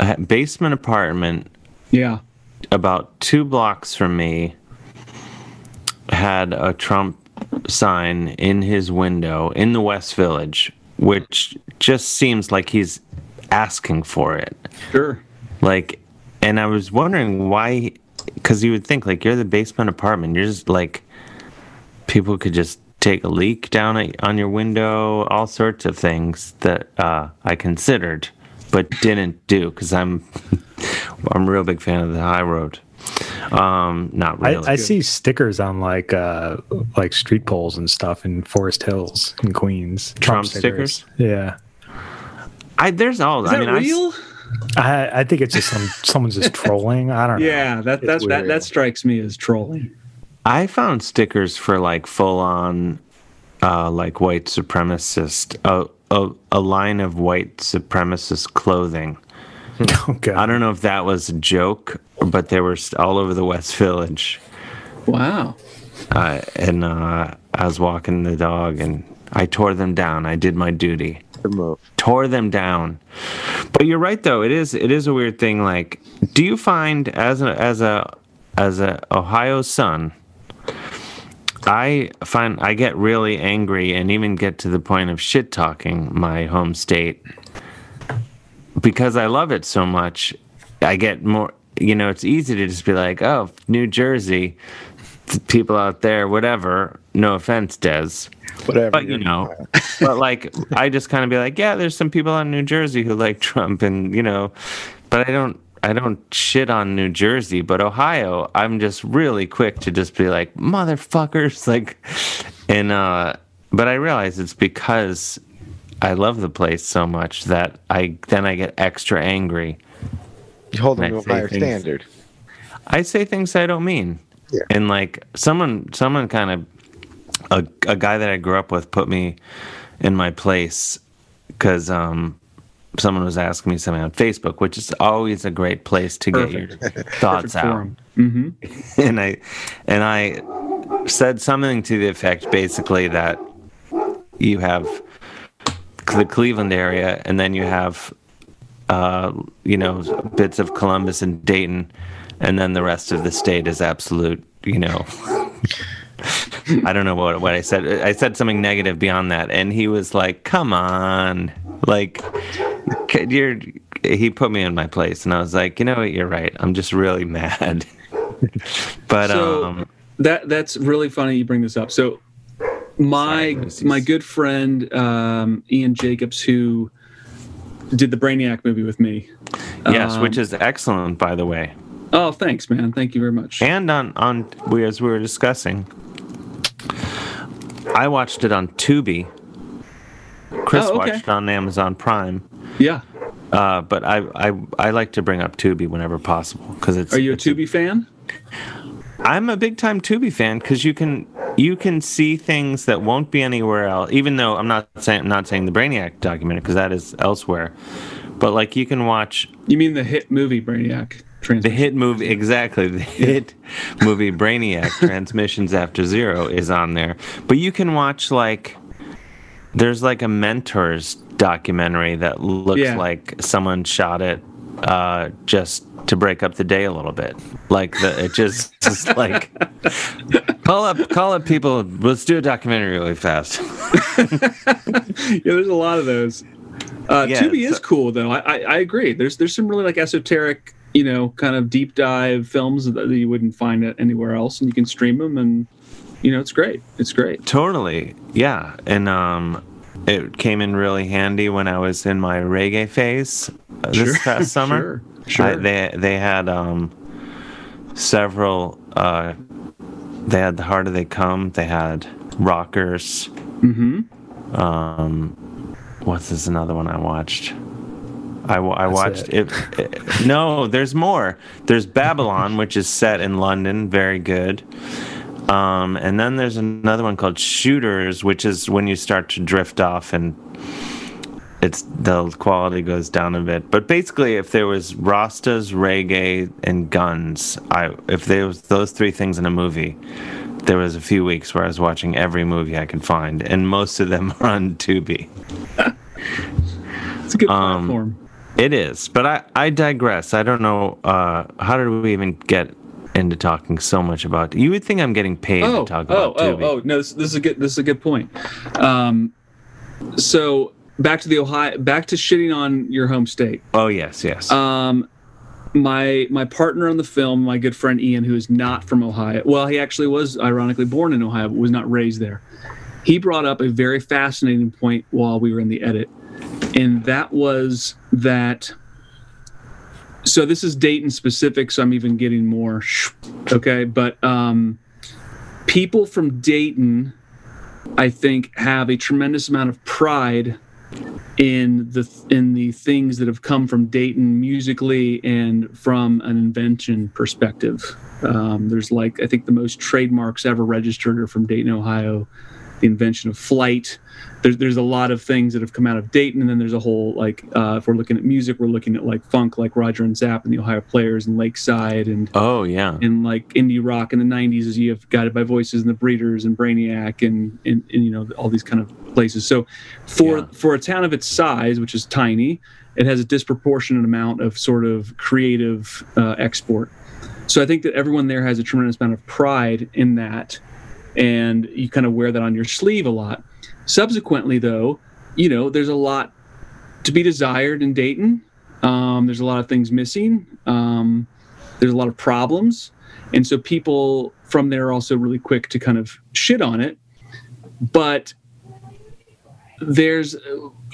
a basement apartment. Yeah. About two blocks from me had a Trump sign in his window in the West Village, which just seems like he's asking for it. Sure. Like, and I was wondering why, because you would think, like, you're the basement apartment. You're just, like, people could just take a leak down at, on your window, all sorts of things that uh, I considered but didn't do because I'm... I'm a real big fan of the high road. Um, not really. I, I see stickers on like uh, like street poles and stuff in Forest Hills and Queens. Trump, Trump stickers. stickers? Yeah. I there's all. Is I that mean, real? I I think it's just some someone's just trolling. I don't yeah, know. Yeah, that that, that that strikes me as trolling. I found stickers for like full on, uh, like white supremacist a a, a line of white supremacist clothing. Okay. I don't know if that was a joke, but they were all over the West Village. Wow. Uh, and uh, I was walking the dog, and I tore them down. I did my duty. Tore them down. But you're right, though. It is it is a weird thing. Like, do you find as a as a as a Ohio son, I find I get really angry and even get to the point of shit talking my home state. Because I love it so much, I get more, you know, it's easy to just be like, oh, New Jersey, people out there, whatever, no offense, Des. Whatever. But, you know, but like, I just kind of be like, yeah, there's some people out in New Jersey who like Trump and, you know, but I don't, I don't shit on New Jersey, but Ohio, I'm just really quick to just be like, motherfuckers, like, and, uh, But I realize it's because I love the place so much that I then I get extra angry. You hold them to a higher things, standard. I say things I don't mean. Yeah. And like someone, someone kind of, a a guy that I grew up with put me in my place because um, someone was asking me something on Facebook, which is always a great place to Perfect. get your thoughts out. Mm-hmm. And I and I said something to the effect, basically, that you have the Cleveland area, and then you have uh, you know bits of Columbus and Dayton, and then the rest of the state is absolute. You know, I don't know what what I said. I said something negative beyond that, and he was like, "Come on, like you're." He put me in my place, and I was like, "You know what? You're right. I'm just really mad." But so um, that that's really funny. You bring this up. So my sorry, my good friend um, Ian Jacobs, who did the Brainiac movie with me, yes, um, which is excellent, by the way. Oh, thanks, man. Thank you very much. And on, on we, as we were discussing, I watched it on Tubi. Chris oh, okay. watched it on Amazon Prime. Yeah. Uh, but I, I I like to bring up Tubi whenever possible because it's. Are you a Tubi fan? I'm a big time Tubi fan because you can you can see things that won't be anywhere else. Even though I'm not saying I'm not saying the Brainiac documentary because that is elsewhere, but like you can watch. You mean the hit movie Brainiac? The hit movie, exactly. The hit movie Brainiac Transmissions After Zero is on there. But you can watch, like, there's like a mentors documentary that looks yeah. like someone shot it uh, just to break up the day a little bit. Like, the, it just, just like, call up, call up people, let's do a documentary really fast. Yeah, there's a lot of those. Uh, yeah, Tubi is cool, though. I, I, I agree. There's, there's some really, like, esoteric. You know, kind of deep dive films that you wouldn't find it anywhere else, and you can stream them, and you know, it's great. It's great. Totally, yeah. And um, it came in really handy when I was in my reggae phase uh, this sure. past summer. Sure, sure. I, they they had um several. Uh, they had The Harder They Come. They had Rockers. Mm-hmm. Um, what's this? Another one I watched. I, I watched it. It, it. No, there's more. There's Babylon, which is set in London. Very good. Um, and then there's another one called Shooters, which is when you start to drift off and it's the quality goes down a bit. But basically, if there was Rastas, reggae, and guns, I if there was those three things in a movie, there was a few weeks where I was watching every movie I could find, and most of them are on Tubi. It's a good platform. Um, It is, but I, I digress. I don't know, uh, how did we even get into talking so much about... You would think I'm getting paid oh, to talk oh, about Tubi. Oh, oh, no, this, this is a good this is a good point. Um, so, back to the Ohio... Back to shitting on your home state. Oh, yes, yes. Um, my my partner on the film, my good friend Ian, who is not from Ohio... Well, he actually was, ironically, born in Ohio, but was not raised there. He brought up a very fascinating point while we were in the edit. And that was that. So this is Dayton specific, so I'm even getting more. Okay, but um, people from Dayton, I think, have a tremendous amount of pride in the in the things that have come from Dayton musically and from an invention perspective. Um, there's like I think the most trademarks ever registered are from Dayton, Ohio. The invention of flight. There's there's a lot of things that have come out of Dayton, and then there's a whole like uh, if we're looking at music, we're looking at like funk, like Roger and Zapp and the Ohio Players and Lakeside, and oh yeah, and like indie rock in the nineties as you have Guided by Voices and the Breeders and Brainiac and and, and you know all these kind of places. So for yeah. for a town of its size, which is tiny, it has a disproportionate amount of sort of creative uh, export. So I think that everyone there has a tremendous amount of pride in that. And you kind of wear that on your sleeve a lot. Subsequently, though, you know, there's a lot to be desired in Dayton. Um, there's a lot of things missing. Um, there's a lot of problems. And so people from there are also really quick to kind of shit on it. But there's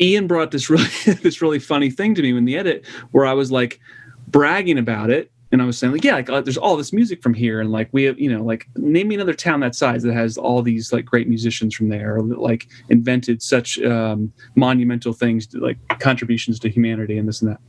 Ian brought this really, this really funny thing to me in the edit where I was like bragging about it. And I was saying, like, yeah, like, uh, there's all this music from here. And, like, we have, you know, like, name me another town that size that has all these, like, great musicians from there, or, like, invented such um, monumental things, to, like, contributions to humanity and this and that.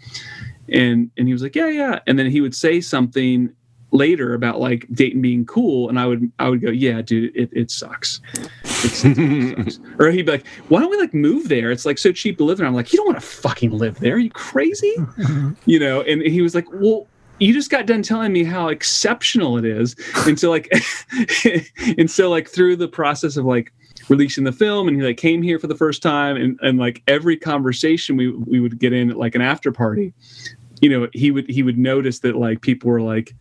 And and he was like, yeah, yeah. And then he would say something later about, like, Dayton being cool. And I would I would go, yeah, dude, it, it sucks. It's, it sucks. Or he'd be like, why don't we, like, move there? It's, like, so cheap to live there. I'm like, you don't want to fucking live there. Are you crazy? You know, and he was like, well, you just got done telling me how exceptional it is. And so like, and so like through the process of like releasing the film, and he like came here for the first time, and, and like every conversation we, we would get in at like an after party, you know, he would, he would notice that like people were like,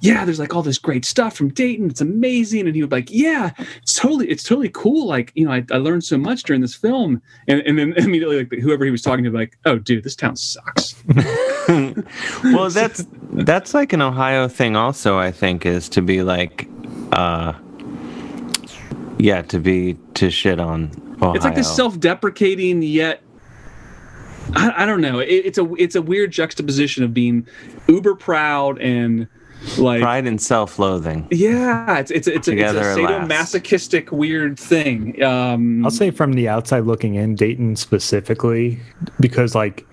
yeah, there's like all this great stuff from Dayton. It's amazing. And he would be like, yeah, it's totally, it's totally cool. Like, you know, I, I learned so much during this film. And, and then immediately like whoever he was talking to, like, oh dude, this town sucks. Well, that's that's like an Ohio thing also, I think, is to be like, uh, yeah, to be, to shit on Ohio. It's like this self-deprecating yet, I, I don't know. It, it's a it's a weird juxtaposition of being uber proud and like... Pride and self-loathing. Yeah, it's it's it's, it's, a, it's a sadomasochistic weird thing. Um, I'll say from the outside looking in, Dayton specifically, because like...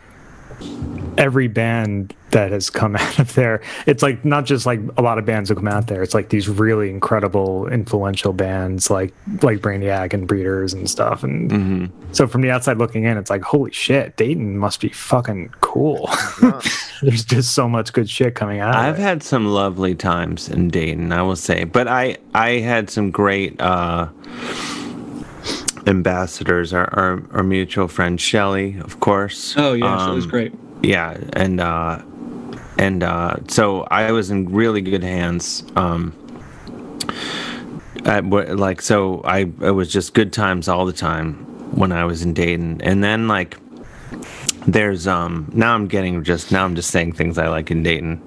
every band that has come out of there, it's like not just like a lot of bands that come out there, it's like these really incredible influential bands like like Brainiac and Breeders and stuff, and mm-hmm. so from the outside looking in, it's like, holy shit, Dayton must be fucking cool. Yeah. There's just so much good shit coming out. I've of it. Had some lovely times in Dayton, I will say, but I I had some great uh ambassadors. Our, our our mutual friend Shelly, of course. Oh yeah, um, Shelly's great. Yeah, and uh and uh so I was in really good hands. um at, like so I it was just good times all the time when I was in Dayton. And then like there's um now I'm getting just now I'm just saying things I like in Dayton.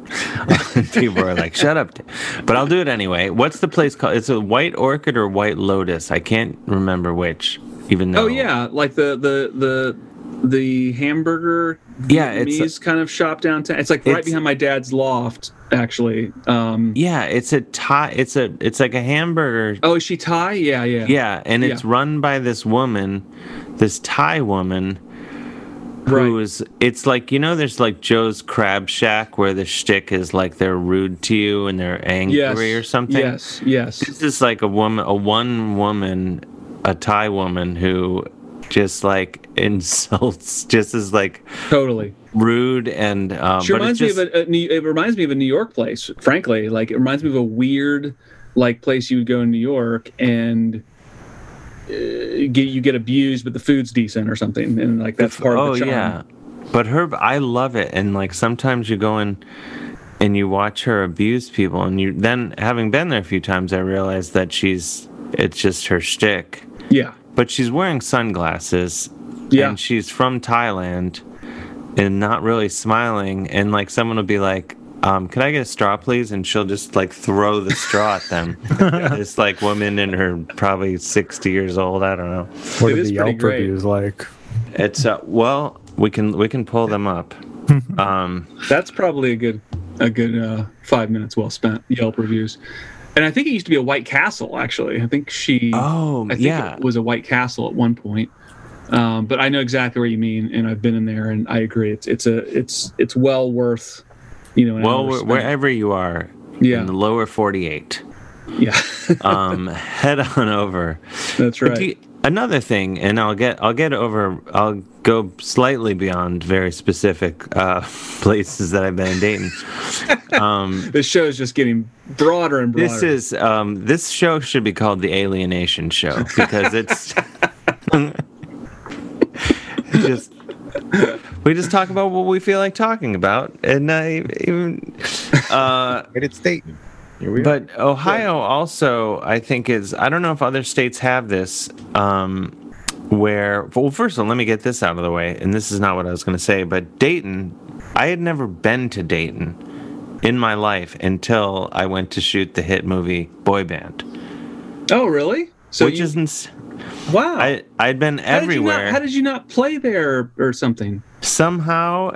People are like, shut up, but I'll do it anyway. What's the place called? It's a White Orchid or White Lotus. I can't remember which, even though. Oh yeah, like the the the the hamburger yeah Vietnamese it's a, kind of shop downtown. It's like right it's, behind my dad's loft actually. Um yeah, it's a Thai it's a it's like a hamburger. Oh, is she Thai? Yeah, yeah. Yeah, and it's yeah. run by this woman, this Thai woman. Right. Who is, it's like, you know, there's like Joe's Crab Shack where the shtick is like they're rude to you and they're angry yes, or something. Yes, yes. This is like a woman, a one woman, a Thai woman who just like insults, just is like totally rude and. Um, she reminds but it's just, me of a, a. It reminds me of a New York place, frankly. Like it reminds me of a weird, like place you would go in New York and. Uh, get, you get abused, but the food's decent or something, and like that's part oh, of the charm. Oh yeah, but her, I love it. And like sometimes you go in and you watch her abuse people, and you then having been there a few times, I realized that she's it's just her shtick. Yeah, but she's wearing sunglasses. Yeah, and she's from Thailand, and not really smiling. And like someone will be like, Um, can I get a straw, please? And she'll just like throw the straw at them. This like woman in her probably sixty years old. I don't know. What are the Yelp reviews like? It's uh, well, we can we can pull them up. Um, that's probably a good a good uh, five minutes well spent. Yelp reviews, and I think it used to be a White Castle actually. I think she. Oh I think yeah, it was a White Castle at one point. Um, but I know exactly what you mean, and I've been in there, and I agree. It's it's a it's it's well worth. You know, well, wherever you are, yeah. in the lower forty-eight, yeah, um, head on over. That's right. You, another thing, and I'll get, I'll get over, I'll go slightly beyond very specific uh, places that I've been in Dayton. Um, this show is just getting broader and broader. This is, um, this show should be called the Alienation Show because it's just. We just talk about what we feel like talking about, and uh, even uh, it's Dayton. But Ohio yeah. also, I think, is I don't know if other states have this. Um, where well, first of all, let me get this out of the way, and this is not what I was going to say, but Dayton, I had never been to Dayton in my life until I went to shoot the hit movie Boy Band. Oh, really? So which you... isn't. Wow. I, I'd been everywhere. How did, you not, how did you not play there or something? Somehow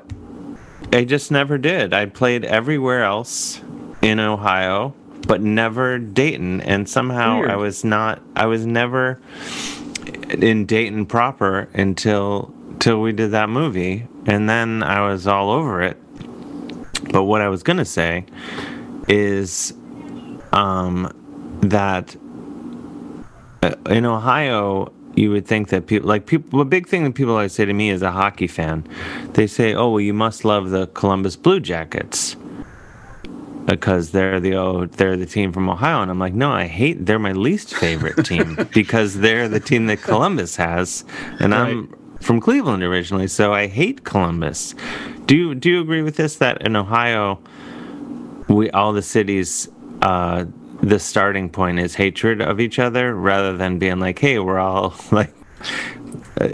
I just never did. I played everywhere else in Ohio, but never Dayton. And somehow Weird. I was not, I was never in Dayton proper until, till we did that movie. And then I was all over it. But what I was going to say is um, that in Ohio, you would think that people, like people, a big thing that people always say to me as a hockey fan, they say, oh, well, you must love the Columbus Blue Jackets because they're the oh, they're the team from Ohio. And I'm like, no, I hate, they're my least favorite team because they're the team that Columbus has. And right. I'm from Cleveland originally, so I hate Columbus. Do you, do you agree with this, that in Ohio, we all the cities, uh, the starting point is hatred of each other rather than being like, hey, we're all like,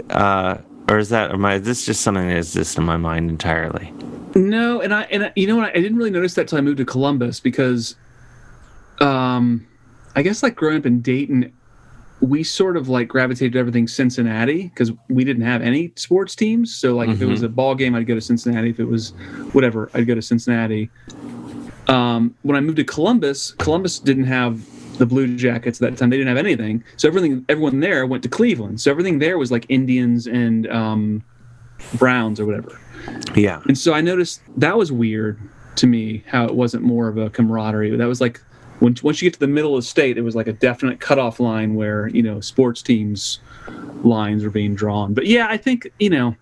uh, or is that, am I, is this just something that exists in my mind entirely? No. And I, and I, you know what? I didn't really notice that till I moved to Columbus because, um, I guess like growing up in Dayton, we sort of like gravitated to everything Cincinnati because we didn't have any sports teams. So like mm-hmm. if it was a ball game, I'd go to Cincinnati. If it was whatever, I'd go to Cincinnati. Um, when I moved to Columbus, Columbus didn't have the Blue Jackets at that time. They didn't have anything. So everything, everyone there went to Cleveland. So everything there was like Indians and um, Browns or whatever. Yeah. And so I noticed that was weird to me, how it wasn't more of a camaraderie. That was like, when, once you get to the middle of the state, it was like a definite cutoff line where, you know, sports teams lines were being drawn. But yeah, I think, you know,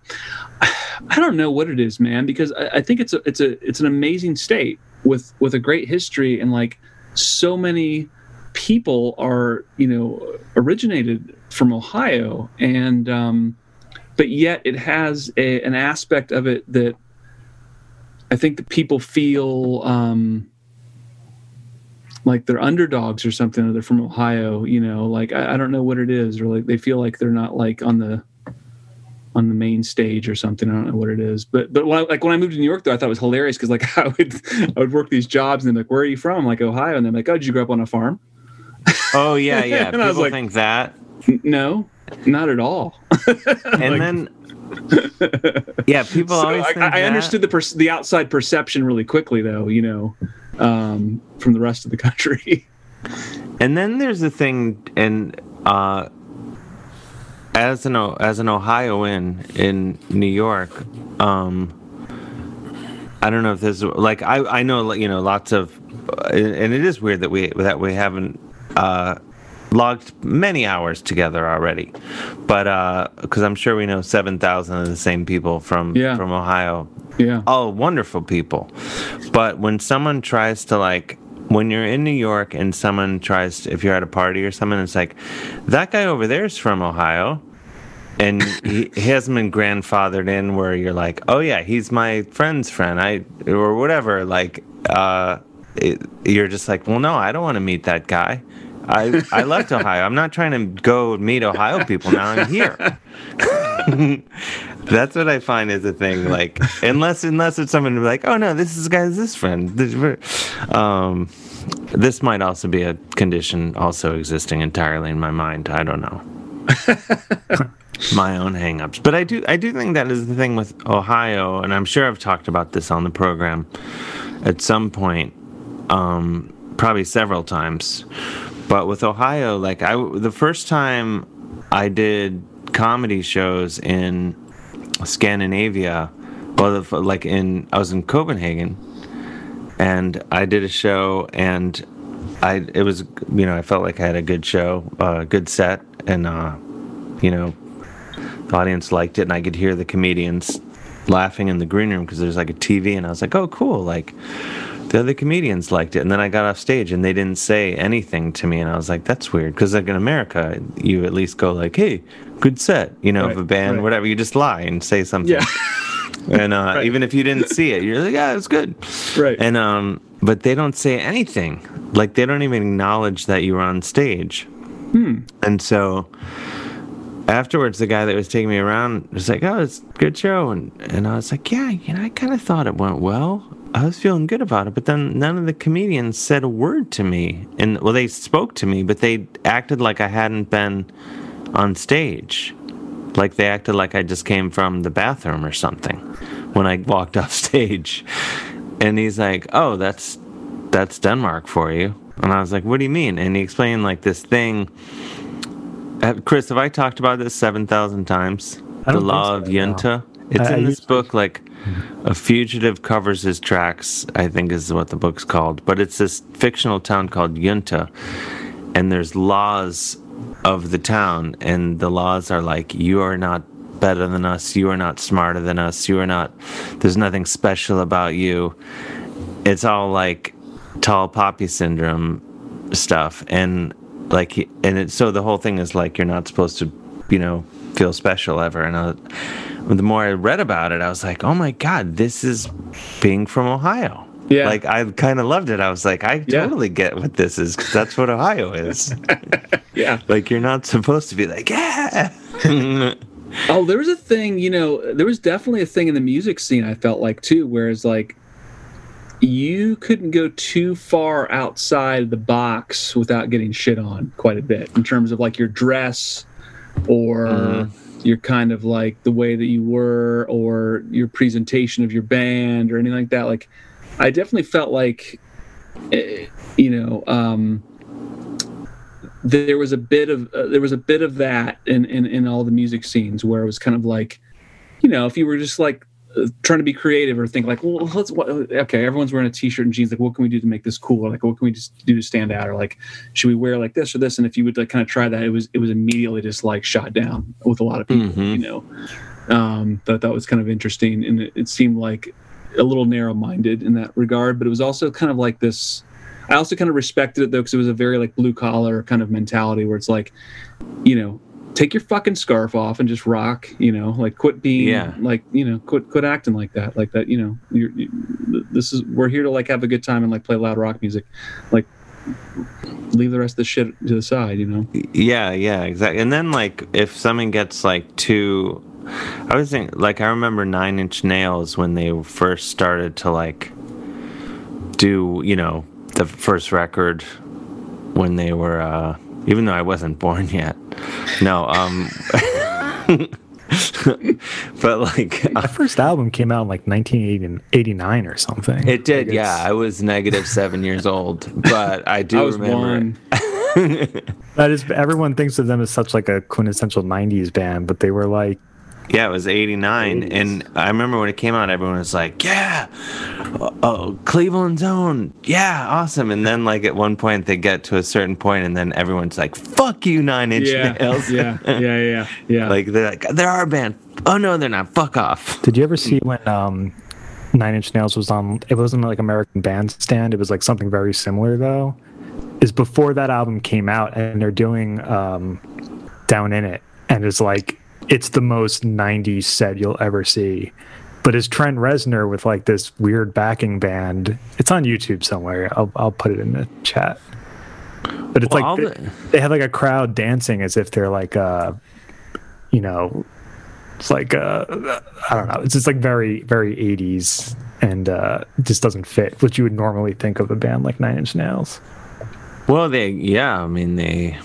I don't know what it is, man, because I, I think it's a, it's a, it's an amazing state with, with a great history, and like so many people are, you know, originated from Ohio, and um, but yet it has a, an aspect of it that I think that people feel um, like they're underdogs or something, or they're from Ohio, you know, like I, I don't know what it is, or like they feel like they're not like on the on the main stage or something. I don't know what it is, but but when I, like when I moved to New York, though, I thought it was hilarious because like I would I would work these jobs and they're like, where are you from? I'm like, Ohio, and they're like, oh, did you grow up on a farm? Oh yeah, yeah. And people I was like, think that no, not at all. And like, then. Yeah, people so always think I, I understood the pers- the outside perception really quickly, though, you know, um, from the rest of the country. And then there's the thing, and uh, as an as an Ohioan in New York, um, I don't know if this like I, I know you know lots of, and it is weird that we that we haven't. Uh, Logged many hours together already, but uh, because I'm sure we know seven thousand of the same people from yeah. from Ohio. Yeah, all wonderful people. But when someone tries to like, when you're in New York and someone tries to, if you're at a party or something, it's like, that guy over there is from Ohio, and he, he hasn't been grandfathered in where you're like, oh yeah, he's my friend's friend, I or whatever. Like, uh, it, you're just like, well, no, I don't want to meet that guy. I, I left Ohio. I'm not trying to go meet Ohio people now. I'm here. That's what I find is a thing. Like, unless unless it's someone like, oh no, this is guy's this friend. Um, this might also be a condition also existing entirely in my mind. I don't know. My own hang-ups. But I do I do think that is the thing with Ohio, and I'm sure I've talked about this on the program at some point, um, probably several times. But with Ohio, like I, the first time I did comedy shows in Scandinavia, well, the, like in I was in Copenhagen, and I did a show, and I it was you know I felt like I had a good show, a uh, good set, and uh, you know, the audience liked it, and I could hear the comedians laughing in the green room because there's like a T V, and I was like, oh, cool, like. The other comedians liked it, and then I got off stage, and they didn't say anything to me, and I was like, "That's weird," because like in America, you at least go like, "Hey, good set," you know, right, of a band, right. Whatever. You just lie and say something, yeah. And uh, right. Even if you didn't see it, you're like, "Yeah, it was good," right? And um, but they don't say anything, like they don't even acknowledge that you were on stage, hmm. And so afterwards, the guy that was taking me around was like, "Oh, it's a good show," and and I was like, "Yeah, you know, I kind of thought it went well." I was feeling good about it, but then none of the comedians said a word to me. And well, they spoke to me, but they acted like I hadn't been on stage. Like they acted like I just came from the bathroom or something. when I walked off stage. And he's like, oh, that's that's Denmark for you. And I was like, what do you mean? And he explained, like, this thing. Chris, have I talked about this seven thousand times? The Law so, of Junta. No. It's I, in I this book, to... like, A Fugitive Covers His Tracks, I think is what the book's called. But it's this fictional town called Junta. And there's laws of the town. And the laws are like, you are not better than us. You are not smarter than us. You are not, there's nothing special about you. It's all like tall poppy syndrome stuff. And like, and it, so the whole thing is like, you're not supposed to, you know, feel special ever. And I, the more I read about it, I was like, oh my God, this is being from Ohio. Yeah. Like, I kind of loved it. I was like, I totally yeah. get what this is, because that's what Ohio is. Yeah. Like, you're not supposed to be like, yeah. Oh, there was a thing, you know, there was definitely a thing in the music scene, I felt like, too, whereas, like, you couldn't go too far outside the box without getting shit on quite a bit in terms of, like, your dress or uh, your kind of, like, the way that you were or your presentation of your band or anything like that. Like, I definitely felt like, you know, um, there was a bit of uh, there was a bit of that in, in, in all the music scenes where it was kind of like, you know, if you were just like uh, trying to be creative or think like, well, let's what, okay, everyone's wearing a t-shirt and jeans, like, what can we do to make this cool? Or like, what can we just do to stand out? Or like, should we wear like this or this? And if you would like kind of try that, it was it was immediately just like shot down with a lot of people, mm-hmm. you know, um, that that was kind of interesting, and it, it seemed like a little narrow-minded in that regard, but it was also kind of like this. I also kind of respected it though, because it was a very like blue collar kind of mentality where it's like, you know, take your fucking scarf off and just rock, you know, like quit being yeah. like, you know, quit, quit acting like that, like that, you know, you're, you, this is, we're here to like have a good time and like play loud rock music. Like leave the rest of the shit to the side, you know? Yeah. Yeah, exactly. And then like, if something gets like too, I was thinking, like, I remember Nine Inch Nails when they first started to, like, do, you know, the first record when they were, uh, even though I wasn't born yet. No, um... but, like... Uh, the first album came out in, like, nineteen eighty-nine or something. It did, I yeah. I was negative seven years old, but I do I was remember... Born. That is, everyone thinks of them as such, like, a quintessential nineties band, but they were, like... Yeah, it was eighty-nine, eighties. And I remember when it came out, everyone was like, yeah, oh, Cleveland's own, yeah, awesome. And then, like, at one point, they get to a certain point, and then everyone's like, fuck you, Nine Inch yeah, Nails. Yeah, yeah, yeah, yeah. Like, they're like, they're our band. Oh, no, they're not. Fuck off. Did you ever see when um, Nine Inch Nails was on, it wasn't, like, American Bandstand, it was, like, something very similar, though? Is before that album came out, and they're doing um, Down In It, and it's, like, it's the most nineties set you'll ever see. But it's Trent Reznor with like this weird backing band. It's on YouTube somewhere. I'll I'll put it in the chat. But it's well, like they, they have like a crowd dancing as if they're like uh you know, it's like uh I don't know. It's just like very very eighties and uh just doesn't fit what you would normally think of a band like Nine Inch Nails. Well, they yeah, I mean they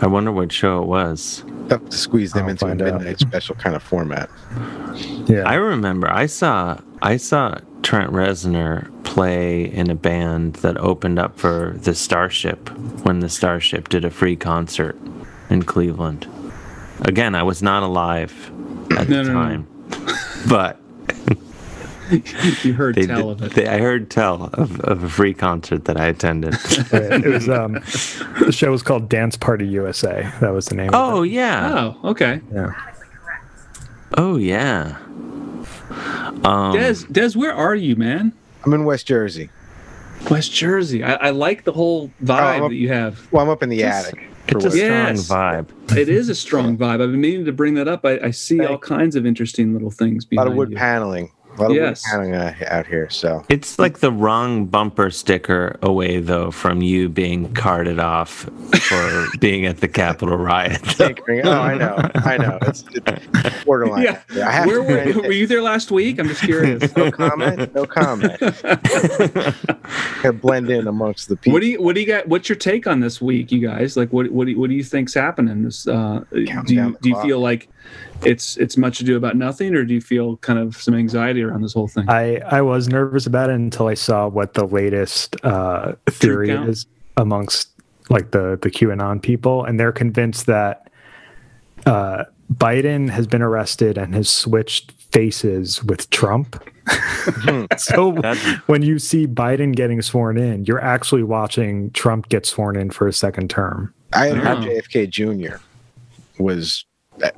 I wonder what show it was. Tough to squeeze them I'll into a midnight out. Special kind of format. Yeah, I remember I saw I saw Trent Reznor play in a band that opened up for the Starship when the Starship did a free concert in Cleveland. Again, I was not alive at no, the no, time, no. But you heard tell did, of it. They, I heard tell of, of a free concert that I attended. It was um, the show was called Dance Party U S A. That was the name. Oh, of it. Yeah. Oh, okay. Yeah. Oh yeah. Um, Des, Des, where are you, man? I'm in West Jersey. West Jersey. I, I like the whole vibe oh, up, that you have. Well, I'm up in the it's, attic. It's a yes, strong vibe. It is a strong vibe. I've been meaning to bring that up. I, I see Thank all kinds of interesting little things. Behind a lot of wood you. Paneling. A lot of yes. wood paneling out here, so it's like the wrong bumper sticker away, though, from you being carted off for being at the Capitol riot. Oh, I know, I know. It's, it's borderline. Yeah. Yeah, I have Where were, were you there last week? I'm just curious. No comment. No comment. I blend in amongst the people. What do you? What do you got? What's your take on this week, you guys? Like, what? What do you, what do you think's happening? This? Uh, do you, do you feel like? it's it's much ado about nothing, or do you feel kind of some anxiety around this whole thing? I, I was nervous about it until I saw what the latest uh, theory is amongst like the, the QAnon people, and they're convinced that uh, Biden has been arrested and has switched faces with Trump. So when you see Biden getting sworn in, you're actually watching Trump get sworn in for a second term. I had heard J F K Junior was...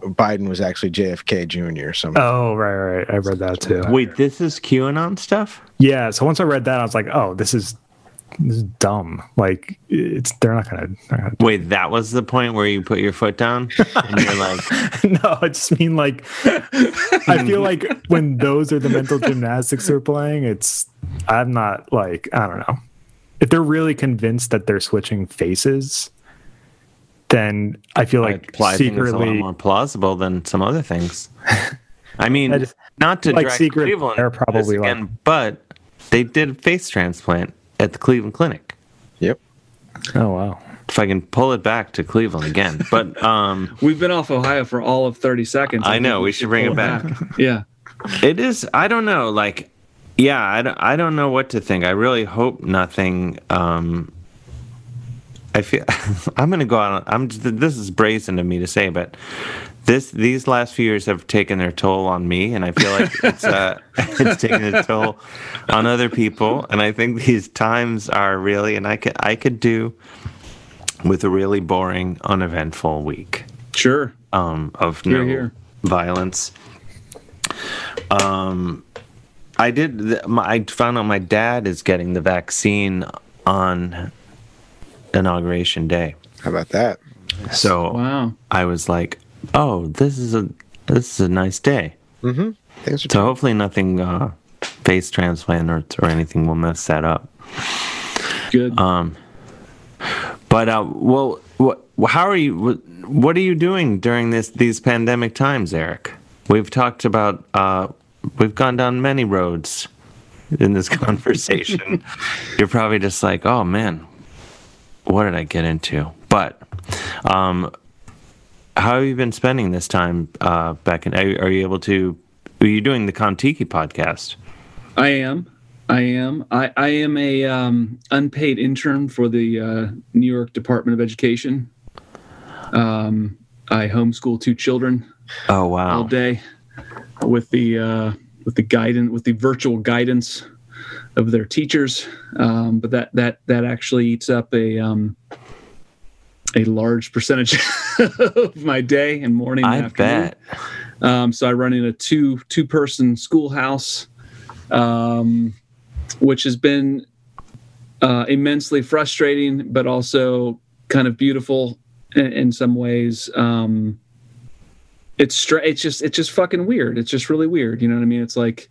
Biden was actually J F K Junior Somehow. Oh, right, right. I read that too. Wait, this is QAnon stuff? Yeah. So once I read that, I was like, oh, this is this is dumb. Like, it's they're not gonna. They're not gonna Wait, that was the point where you put your foot down, and you're like, no, I just mean like, I feel like when those are the mental gymnastics they're playing, it's I'm not like I don't know if they're really convinced that they're switching faces. Then I feel like I secretly a lot more plausible than some other things. I mean, I just, not to like drag secret, Cleveland, they're probably again, like, but they did a face transplant at the Cleveland Clinic. Yep. Oh wow! If I can pull it back to Cleveland again, but um, we've been off Ohio for all of thirty seconds. I, I know we, we should bring it back. back. Yeah, it is. I don't know. Like, yeah, I don't, I don't know what to think. I really hope nothing. Um, I feel I'm going to go out. I'm. This is brazen of me to say, but this these last few years have taken their toll on me, and I feel like it's uh, it's taken a toll on other people. And I think these times are really, and I could I could do with a really boring, uneventful week. Sure. Um, of no here, here. violence. Um, I did. My, I found out my dad is getting the vaccine on Inauguration Day. How about that? So wow. I was like, "Oh, this is a this is a nice day." Mm-hmm. Thanks for so hopefully nothing uh, face transplant or, or anything will mess that up. Good. Um, but uh, well, what? How are you? What, what are you doing during this these pandemic times, Eric? We've talked about. Uh, we've gone down many roads in this conversation. You're probably just like, "Oh man, what did I get into?" But um, how have you been spending this time uh, back in? Are, are you able to? Are you doing the Contiki podcast? I am. I am. I, I am a um, unpaid intern for the uh, New York Department of Education. Um, I homeschool two children. Oh wow! All day with the uh, with the guidance with the virtual guidance of their teachers, um, but that that that actually eats up a um, a large percentage of my day and morning and I afternoon. Bet. Um, so I run in a two two person schoolhouse, um, which has been uh, immensely frustrating, but also kind of beautiful in, in some ways. Um, it's str- it's just it's just fucking weird. It's just really weird. You know what I mean? It's like.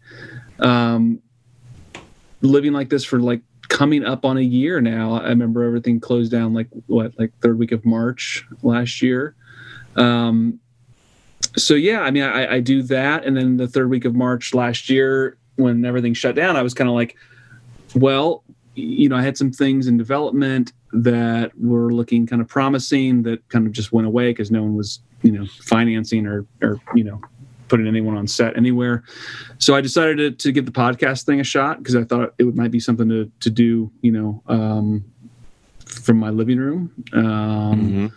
Um, living like this for like coming up on a year now. I remember everything closed down like what, like third week of March last year. Um, so yeah, I mean, I, I do that. And then the third week of March last year, when everything shut down, I was kind of like, well, you know, I had some things in development that were looking kind of promising that kind of just went away because no one was, you know, financing or, or, you know, putting anyone on set anywhere. So I decided to, to give the podcast thing a shot because I thought it might be something to, to do, you know, um, from my living room, um, mm-hmm.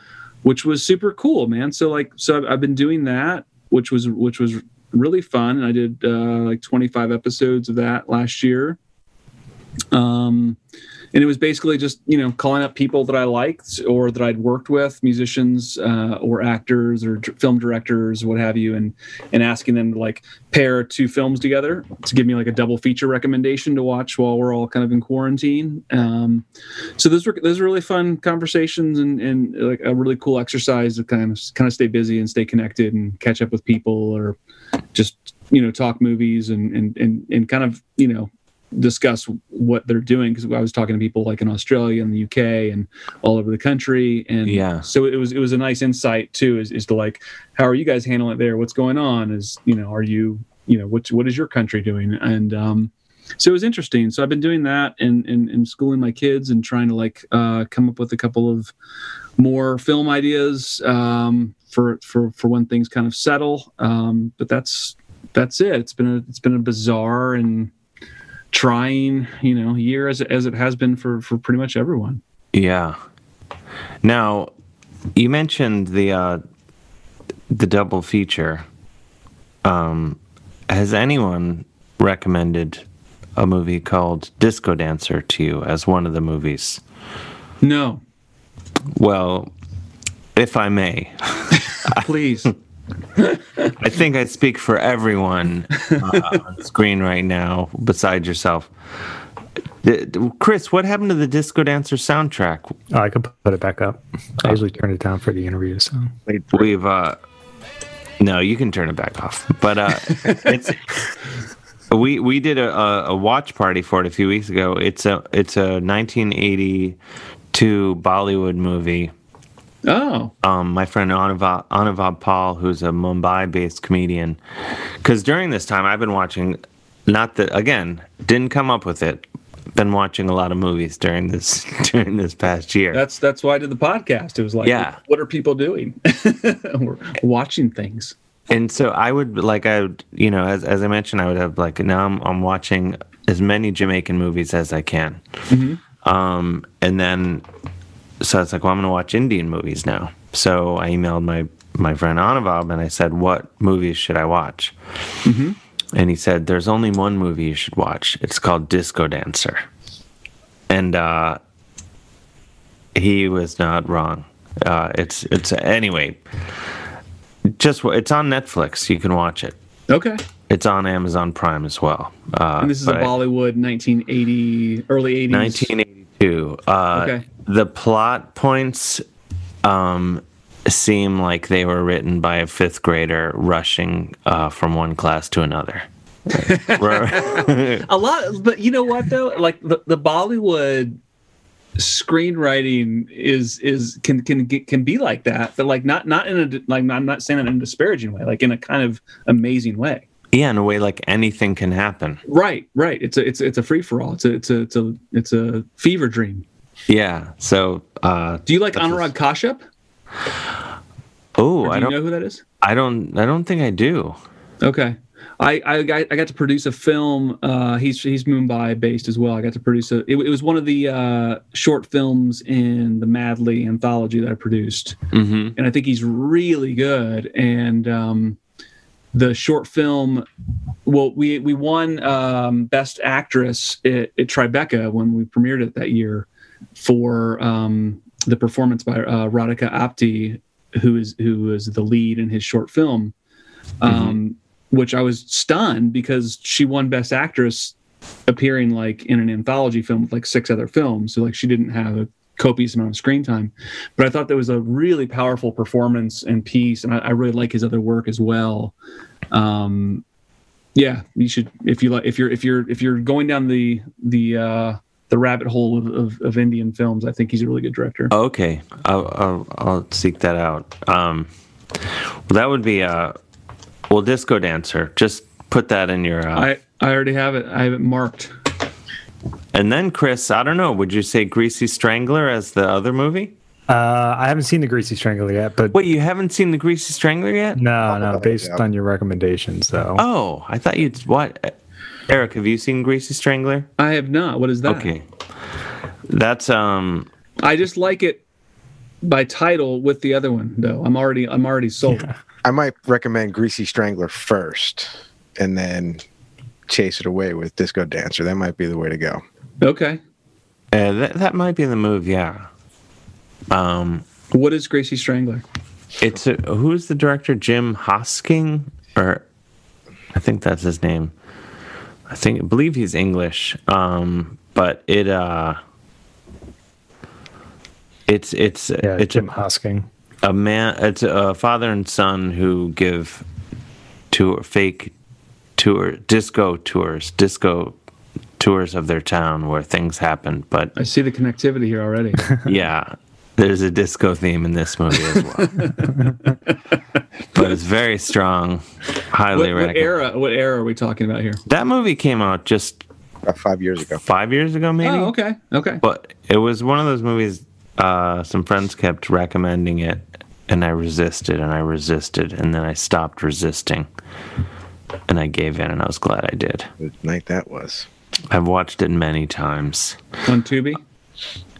which was super cool, man. So like, so I've, I've been doing that, which was, which was really fun. And I did uh, like twenty-five episodes of that last year. Um, and it was basically just, you know, calling up people that I liked or that I'd worked with, musicians uh, or actors or d- film directors, what have you, and and asking them to like pair two films together to give me like a double feature recommendation to watch while we're all kind of in quarantine. Um, so those were those were really fun conversations and, and like a really cool exercise to kind of kind of stay busy and stay connected and catch up with people or just, you know, talk movies and and and, and kind of, you know, discuss what they're doing, because I was talking to people like in Australia and the U K and all over the country, and yeah, so it was it was a nice insight too, is, is to like, how are you guys handling it there, what's going on, is, you know, are you, you know, what what is your country doing, and um so it was interesting. So I've been doing that and, and, and schooling my kids and trying to like uh, come up with a couple of more film ideas um, for, for, for when things kind of settle. Um, but that's, that's it. It's been a, it's been a bizarre and trying, you know, year as, as it has been for, for pretty much everyone. Yeah. Now you mentioned the, uh, the double feature. Um, has anyone recommended a movie called Disco Dancer to you as one of the movies? No. Well, if I may. Please. I think I speak for everyone uh, on screen right now, besides yourself. Chris, what happened to the Disco Dancer soundtrack? Oh, I could put it back up. I usually turn it down for the interview. So we've uh, no, you can turn it back off. But uh, it's we we did a, a watch party for it a few weeks ago. It's a it's a nineteen eighty-two Bollywood movie. Oh, um, my friend Anubhav, Anubhav Paul, who's a Mumbai-based comedian. Because during this time, I've been watching. Not that again, didn't come up with it. Been watching a lot of movies during this during this past year. That's that's why I did the podcast. It was like, yeah. What are people doing? We're watching things. And so I would like I would you know as as I mentioned I would have like now I'm I'm watching as many Jamaican movies as I can. Mm-hmm. Um, and then so it's like, well, I'm going to watch Indian movies now. So I emailed my my friend Anubhav and I said, what movies should I watch? Mm-hmm. And he said, there's only one movie you should watch. It's called Disco Dancer. And uh, he was not wrong. Uh, it's, it's anyway, just it's on Netflix. You can watch it. Okay. It's on Amazon Prime as well. Uh, and this is a Bollywood nineteen eighty, early eighties? nineteen eighty-two. Uh, okay. The plot points um, seem like they were written by a fifth grader rushing uh, from one class to another. A lot, but you know what though? Like the, the Bollywood screenwriting is is can can can be like that, but like not not in a like I'm not saying that in a disparaging way, like in a kind of amazing way. Yeah, in a way like anything can happen. Right, right. It's a it's it's a free for all. It's a it's a it's a it's a fever dream. Yeah. So, uh, do you like Anurag is... Kashyap? Oh, I don't do you know who that is. I don't. I don't think I do. Okay, I I, I got to produce a film. Uh, he's he's Mumbai based as well. I got to produce a. It, it was one of the uh, short films in the Madly anthology that I produced, mm-hmm. and I think he's really good. And um, the short film, well, we we won um, Best Actress at, at Tribeca when we premiered it that year for. Um, The performance by uh, Radhika Apte, who is who is the lead in his short film, um, mm-hmm. which I was stunned because she won Best Actress, appearing like in an anthology film with like six other films. So like she didn't have a copious amount of screen time, but I thought that was a really powerful performance and piece, and I, I really like his other work as well. Um, yeah, you should if you like if you're if you're if you're going down the the. Uh, The rabbit hole of, of, of Indian films. I think he's a really good director. Okay, I'll I'll, I'll seek that out. Um, well, that would be uh, well, Disco Dancer. Just put that in your. Uh, I I already have it. I have it marked. And then Chris, I don't know. Would you say Greasy Strangler as the other movie? Uh, I haven't seen the Greasy Strangler yet, but wait, you haven't seen the Greasy Strangler yet? No, no. Based on your recommendations, though. Oh, I thought you'd what. Eric, have you seen Greasy Strangler? I have not. What is that? Okay. That's um I just like it by title with the other one though. I'm already I'm already sold. Yeah. I might recommend Greasy Strangler first and then chase it away with Disco Dancer. That might be the way to go. Okay. Uh, that that might be the move, yeah. Um what is Greasy Strangler? It's a, who's the director? Jim Hosking or I think that's his name. I think I believe he's English, um, but it uh, it's it's yeah, it's Jim Hosking, a man. It's a father and son who give tour fake tour disco tours, disco tours of their town where things happen. But I see the connectivity here already. Yeah, there's a disco theme in this movie as well, but it's very strong. Highly recommend. What era? What era are we talking about here? That movie came out just About five years ago. Five years ago, maybe? Oh, okay. Okay. But it was one of those movies, uh, some friends kept recommending it, and I resisted, and I resisted, and then I stopped resisting. And I gave in, and I was glad I did. What night that was. I've watched it many times. On Tubi?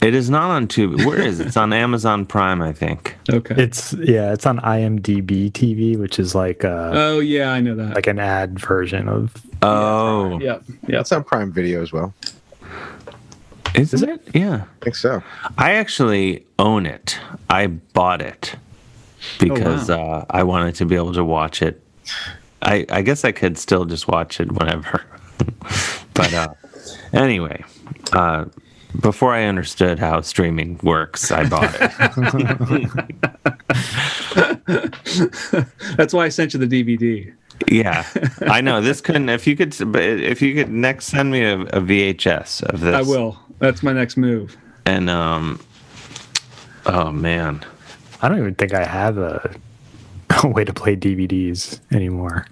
It is not on Tubi. Where is it? It's on Amazon Prime, I think. Okay. It's yeah, it's on I M D B T V, which is like a, oh yeah, I know that. Like an ad version of Oh. Yeah. Yeah. It's on Prime Video as well. Is, is it? it? Yeah. I think so. I actually own it. I bought it because oh, wow. uh, I wanted to be able to watch it. I, I guess I could still just watch it whenever. But uh, anyway, uh, before I understood how streaming works, I bought it. That's why I sent you the D V D. Yeah, I know. This couldn't. If you could, if you could next send me a, a V H S of this, I will. That's my next move. And um, oh man, I don't even think I have a, a way to play D V Ds anymore.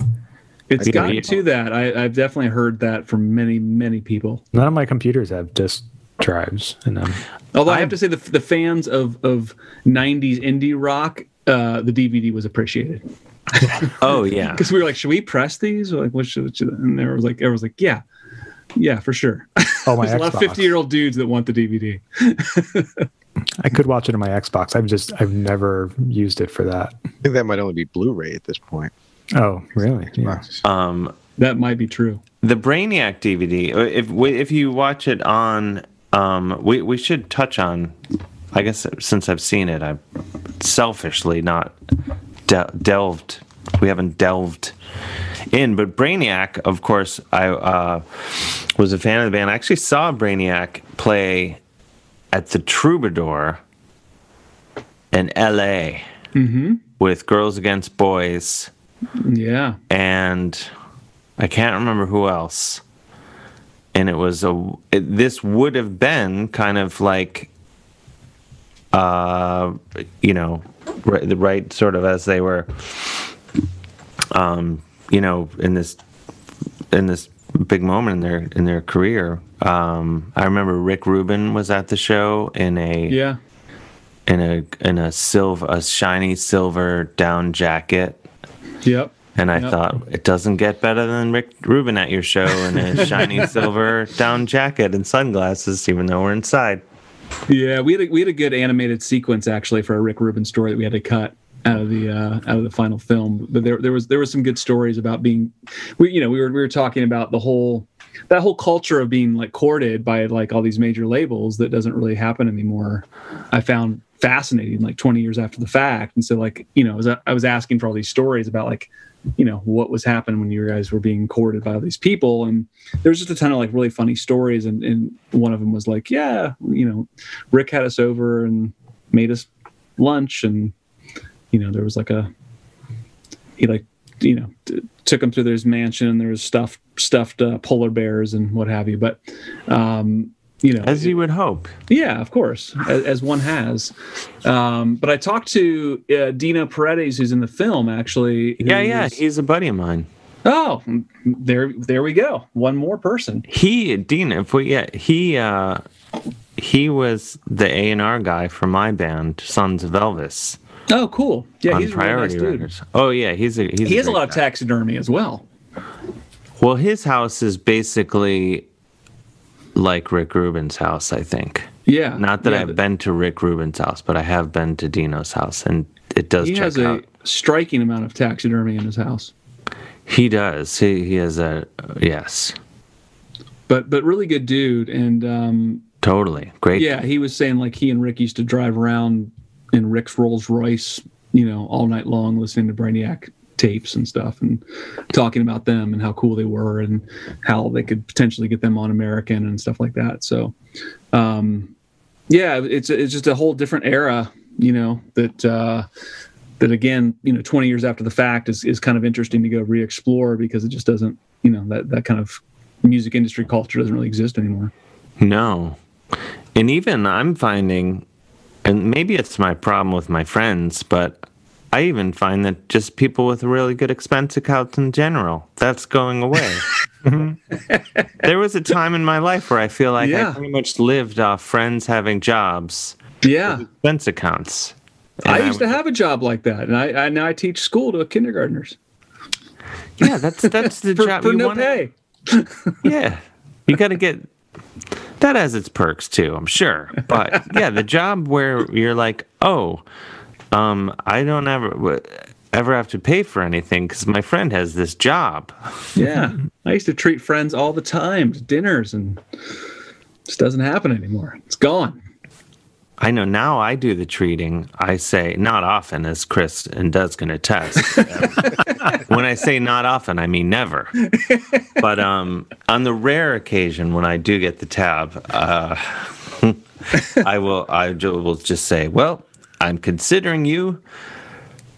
It's gotten to that. I, I've definitely heard that from many, many people. None of my computers have disc drives in them. Although I'm, I have to say, the the fans of, of nineties indie rock, uh, the D V D was appreciated. Oh yeah, because we were like, should we press these? We're like, what should? What should? And there was like, everyone was like, yeah, yeah, for sure. Oh my! There's Xbox. A lot of fifty-year-old dudes that want the D V D. I could watch it on my Xbox. I've just, I've never used it for that. I think that might only be Blu-ray at this point. Oh, really? Yeah. Um, that might be true. The Brainiac D V D, if if you watch it on, um, we, we should touch on, I guess since I've seen it, I've selfishly not de- delved, we haven't delved in, but Brainiac, of course, I uh, was a fan of the band. I actually saw Brainiac play at the Troubadour in L A mm-hmm. with Girls Against Boys. Yeah, and I can't remember who else. And it was a. It, this would have been kind of like, uh, you know, right, the right sort of as they were, um, you know, in this, in this big moment in their in their career. Um, I remember Rick Rubin was at the show in a yeah, in a in a silver a shiny silver down jacket. Yep. And I yep. thought, it doesn't get better than Rick Rubin at your show in a shiny silver down jacket and sunglasses, even though we're inside. Yeah, we had a, we had a good animated sequence actually for a Rick Rubin story that we had to cut out of the uh, out of the final film. But there there was there was some good stories about being, we you know we were we were talking about the whole that whole culture of being like courted by like all these major labels that doesn't really happen anymore. I found. Fascinating, like twenty years after the fact. And so like, you know, I was, I was asking for all these stories about like, you know, what was happening when you guys were being courted by all these people. And there was just a ton of like really funny stories. And, and one of them was like, yeah, you know, Rick had us over and made us lunch. And, you know, there was like a, he like, you know, t- took him through his mansion and there was stuffed, stuffed uh, polar bears and what have you. But, um, you know, as you would hope. Yeah, of course, as, as one has. Um, but I talked to uh, Dino Paredes, who's in the film, actually. Yeah, yeah, he's a buddy of mine. Oh, there, there we go. One more person. He, Dino, if we, yeah, he, uh, he was the A and R guy for my band, Sons of Elvis. Oh, cool. Yeah, he's a really nice dude. Oh, yeah, he's a he's he a has a lot guy. Of taxidermy as well. Well, his house is basically. Like Rick Rubin's house, I think. Yeah. Not that yeah, I've but, been to Rick Rubin's house, but I have been to Dino's house, and it does check out. He has a striking amount of taxidermy in his house. He does. He he has a uh, yes. But but really good dude, and um, totally great. Yeah, he was saying like he and Rick used to drive around in Rick's Rolls Royce, you know, all night long listening to Brainiac tapes and stuff and talking about them and how cool they were and how they could potentially get them on American and stuff like that. So, um, yeah, it's, it's just a whole different era, you know, that, uh, that again, you know, twenty years after the fact is, is kind of interesting to go re-explore because it just doesn't, you know, that, that kind of music industry culture doesn't really exist anymore. No. And even I'm finding, and maybe it's my problem with my friends, but I even find that just people with really good expense accounts in general, that's going away. Mm-hmm. There was a time in my life where I feel like yeah. I pretty much lived off friends having jobs. Yeah. With expense accounts. I used I was, to have a job like that, and I, I now I teach school to kindergartners. Yeah, that's that's the for, job for you no wanna, pay. Yeah, you got to get that has its perks too, I'm sure. But yeah, the job where you're like, oh, um, I don't ever ever have to pay for anything because my friend has this job. Yeah, I used to treat friends all the time to dinners, and it just doesn't happen anymore. It's gone. I know now I do the treating. I say not often, as Chris and Doug's going to test. When I say not often, I mean never. But um, on the rare occasion when I do get the tab, uh, I will I will just say, well, I'm considering you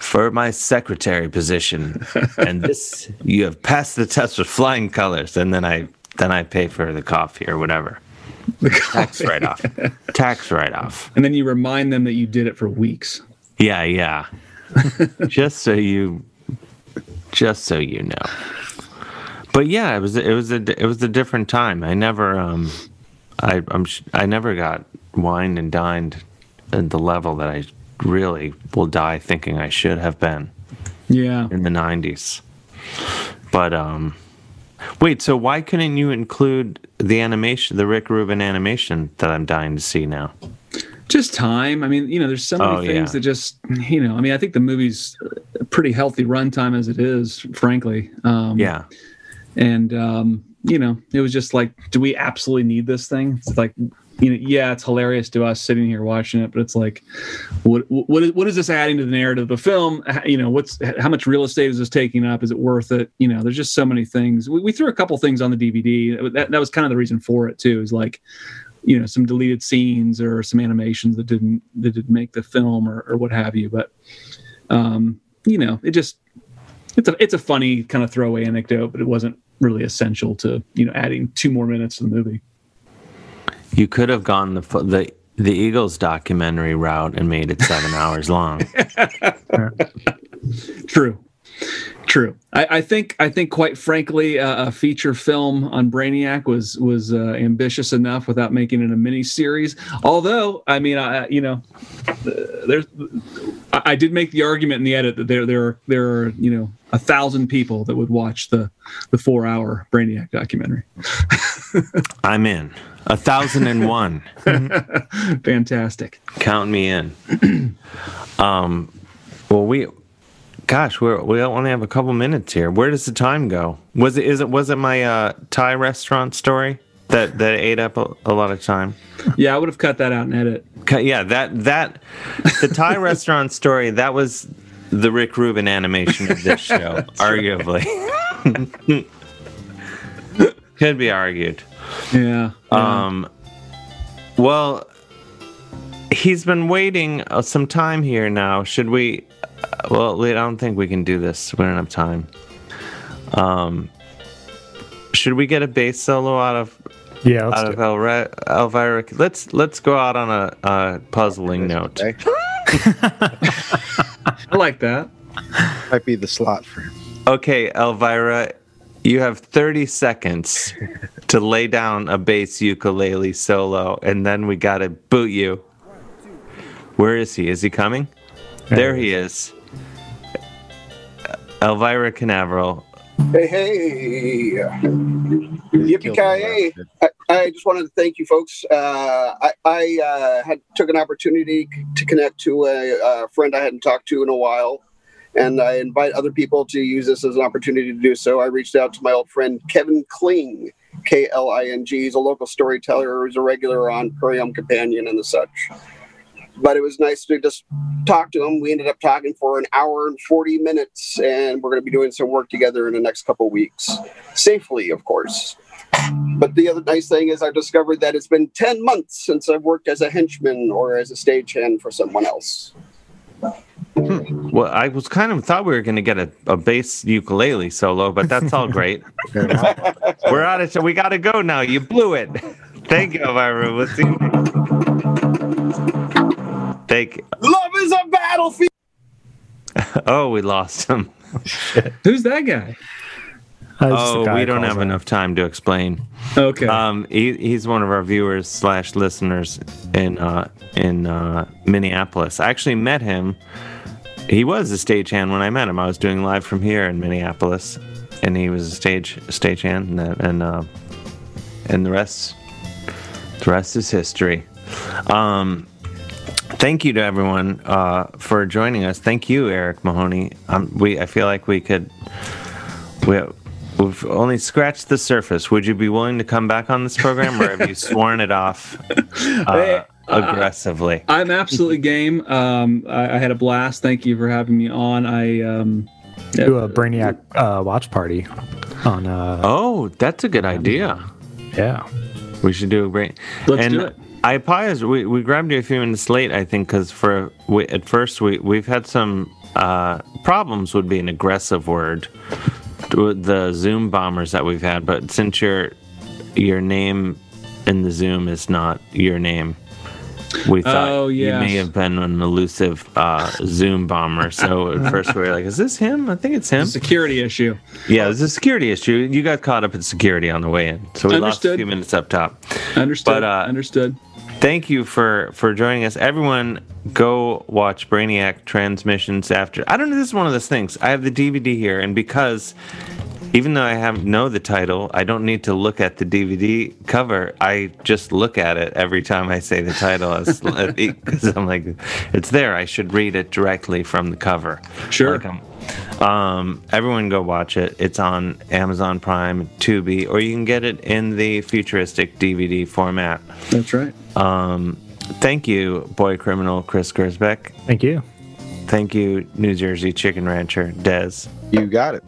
for my secretary position. And this, you have passed the test with flying colors. And then I then I pay for the coffee or whatever. Tax write-off. Tax write-off. And then you remind them that you did it for weeks. Yeah, yeah. just so you, just so you know. But yeah, it was it was a it was a different time. I never um, I I'm I never got wined and dined at the level that I really will die thinking I should have been. Yeah. In the nineties. But um. Wait, so why couldn't you include the animation, the Rick Rubin animation that I'm dying to see now? Just time. I mean, you know, there's so many oh, things yeah. that just, you know, I mean, I think the movie's a pretty healthy runtime as it is, frankly. Um, yeah. And, um, you know, it was just like, do we absolutely need this thing? It's like, you know, yeah, it's hilarious to us sitting here watching it, but it's like, what what is, what is this adding to the narrative of the film? How, you know, what's how much real estate is this taking up? Is it worth it? You know, there's just so many things. We, we threw a couple things on the D V D. That, that was kind of the reason for it too. Is like, you know, some deleted scenes or some animations that didn't that didn't make the film or, or what have you. But, um, you know, it just it's a it's a funny kind of throwaway anecdote, but it wasn't really essential to you know adding two more minutes to the movie. You could have gone the the the Eagles documentary route and made it seven hours long. True, true. I, I think I think quite frankly, uh, a feature film on Brainiac was was uh, ambitious enough without making it a mini series. Although, I mean, I, you know, there's I, I did make the argument in the edit that there there are, there are you know a thousand people that would watch the the four hour Brainiac documentary. I'm in. A thousand and one. Fantastic. Count me in. um, well, we, gosh, we're, we only have a couple minutes here. Where does the time go? Was it? Is it? Was it my uh, Thai restaurant story that, that ate up a, a lot of time? Yeah, I would have cut that out and edit. Cut, yeah, that that the Thai restaurant story that was the Rick Rubin animation of this show, arguably. Right. Could be argued. Yeah, yeah. Um. Well, he's been waiting uh, some time here now. Should we? Uh, well, I don't think we can do this. We don't have time. Um. Should we get a bass solo out of? Yeah. Let's out of Elvira, Elvira. Let's let's go out on a, a puzzling note. Okay. I like that. Might be the slot for him. Okay, Elvira. You have thirty seconds to lay down a bass ukulele solo, and then we gotta boot you. Where is he? Is he coming? There he is. Elvira Canaveral. Hey, hey. Yippee-ki-yay. I, I just wanted to thank you, folks. Uh, I, I uh, had took an opportunity to connect to a, a friend I hadn't talked to in a while. And I invite other people to use this as an opportunity to do so. I reached out to my old friend, Kevin Kling, K L I N G. He's a local storyteller who's a regular on Curium Companion and the such. But it was nice to just talk to him. We ended up talking for an hour and forty minutes, and we're going to be doing some work together in the next couple of weeks. Safely, of course. But the other nice thing is I've discovered that it's been ten months since I've worked as a henchman or as a stagehand for someone else. Hmm. Well, I was kind of thought we were going to get a, a bass ukulele solo, but that's all great. We're out of time. We got to go now. You blew it. Thank you, Elvira. We'll see you next time. Thank you. Love is a battlefield. Oh, we lost him. Who's that guy? Oh, we don't have out. enough time to explain. Okay. Um, he, he's one of our viewers slash listeners in uh, in uh, Minneapolis. I actually met him. He was a stagehand when I met him. I was doing live from here in Minneapolis, and he was a stage stagehand, and and, uh, and the rest the rest is history. Um, thank you to everyone uh, for joining us. Thank you, Eric Mahoney. Um, we I feel like we could we. We've only scratched the surface. Would you be willing to come back on this program, or have you sworn it off uh, aggressively? I, I'm absolutely game. Um, I, I had a blast. Thank you for having me on. I um, do a Brainiac uh, watch party on. Uh, oh, that's a good idea. Yeah, we should do a Brainiac. Let's and do it. I apologize. We we grabbed you a few minutes late, I think, because for we, at first we we've had some uh, problems. Would be an aggressive word. The Zoom bombers that we've had, but since your your name in the Zoom is not your name, we thought oh, yes. you may have been an elusive uh, Zoom bomber. So at first we were like, "Is this him? I think it's him." It's a security issue. Yeah, it was a security issue. You got caught up in security on the way in, so we Understood. lost a few minutes up top. Understood. But, uh, Understood. Thank you for, for joining us. Everyone, go watch Brainiac Transmissions After... I don't know, this is one of those things. I have the D V D here, and because even though I have know the title, I don't need to look at the D V D cover. I just look at it every time I say the title. Because I'm like, it's there. I should read it directly from the cover. Sure. Like um, everyone go watch it. It's on Amazon Prime, Tubi, or you can get it in the futuristic D V D format. That's right. Um, thank you, Boy Criminal Chris Gersbeck. Thank you. Thank you, New Jersey Chicken Rancher Dez. You got it.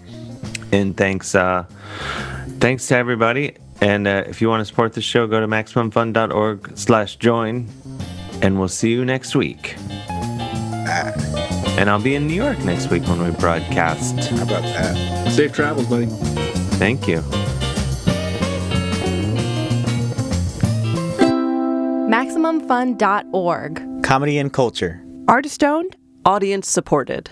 And thanks, uh, thanks to everybody. And uh, if you want to support the show, go to maximum fun dot org slash join, and we'll see you next week. Ah. And I'll be in New York next week when we broadcast. How about that? Safe travels, buddy. Thank you. maximum fun dot org. Comedy and culture. Artist owned, audience supported.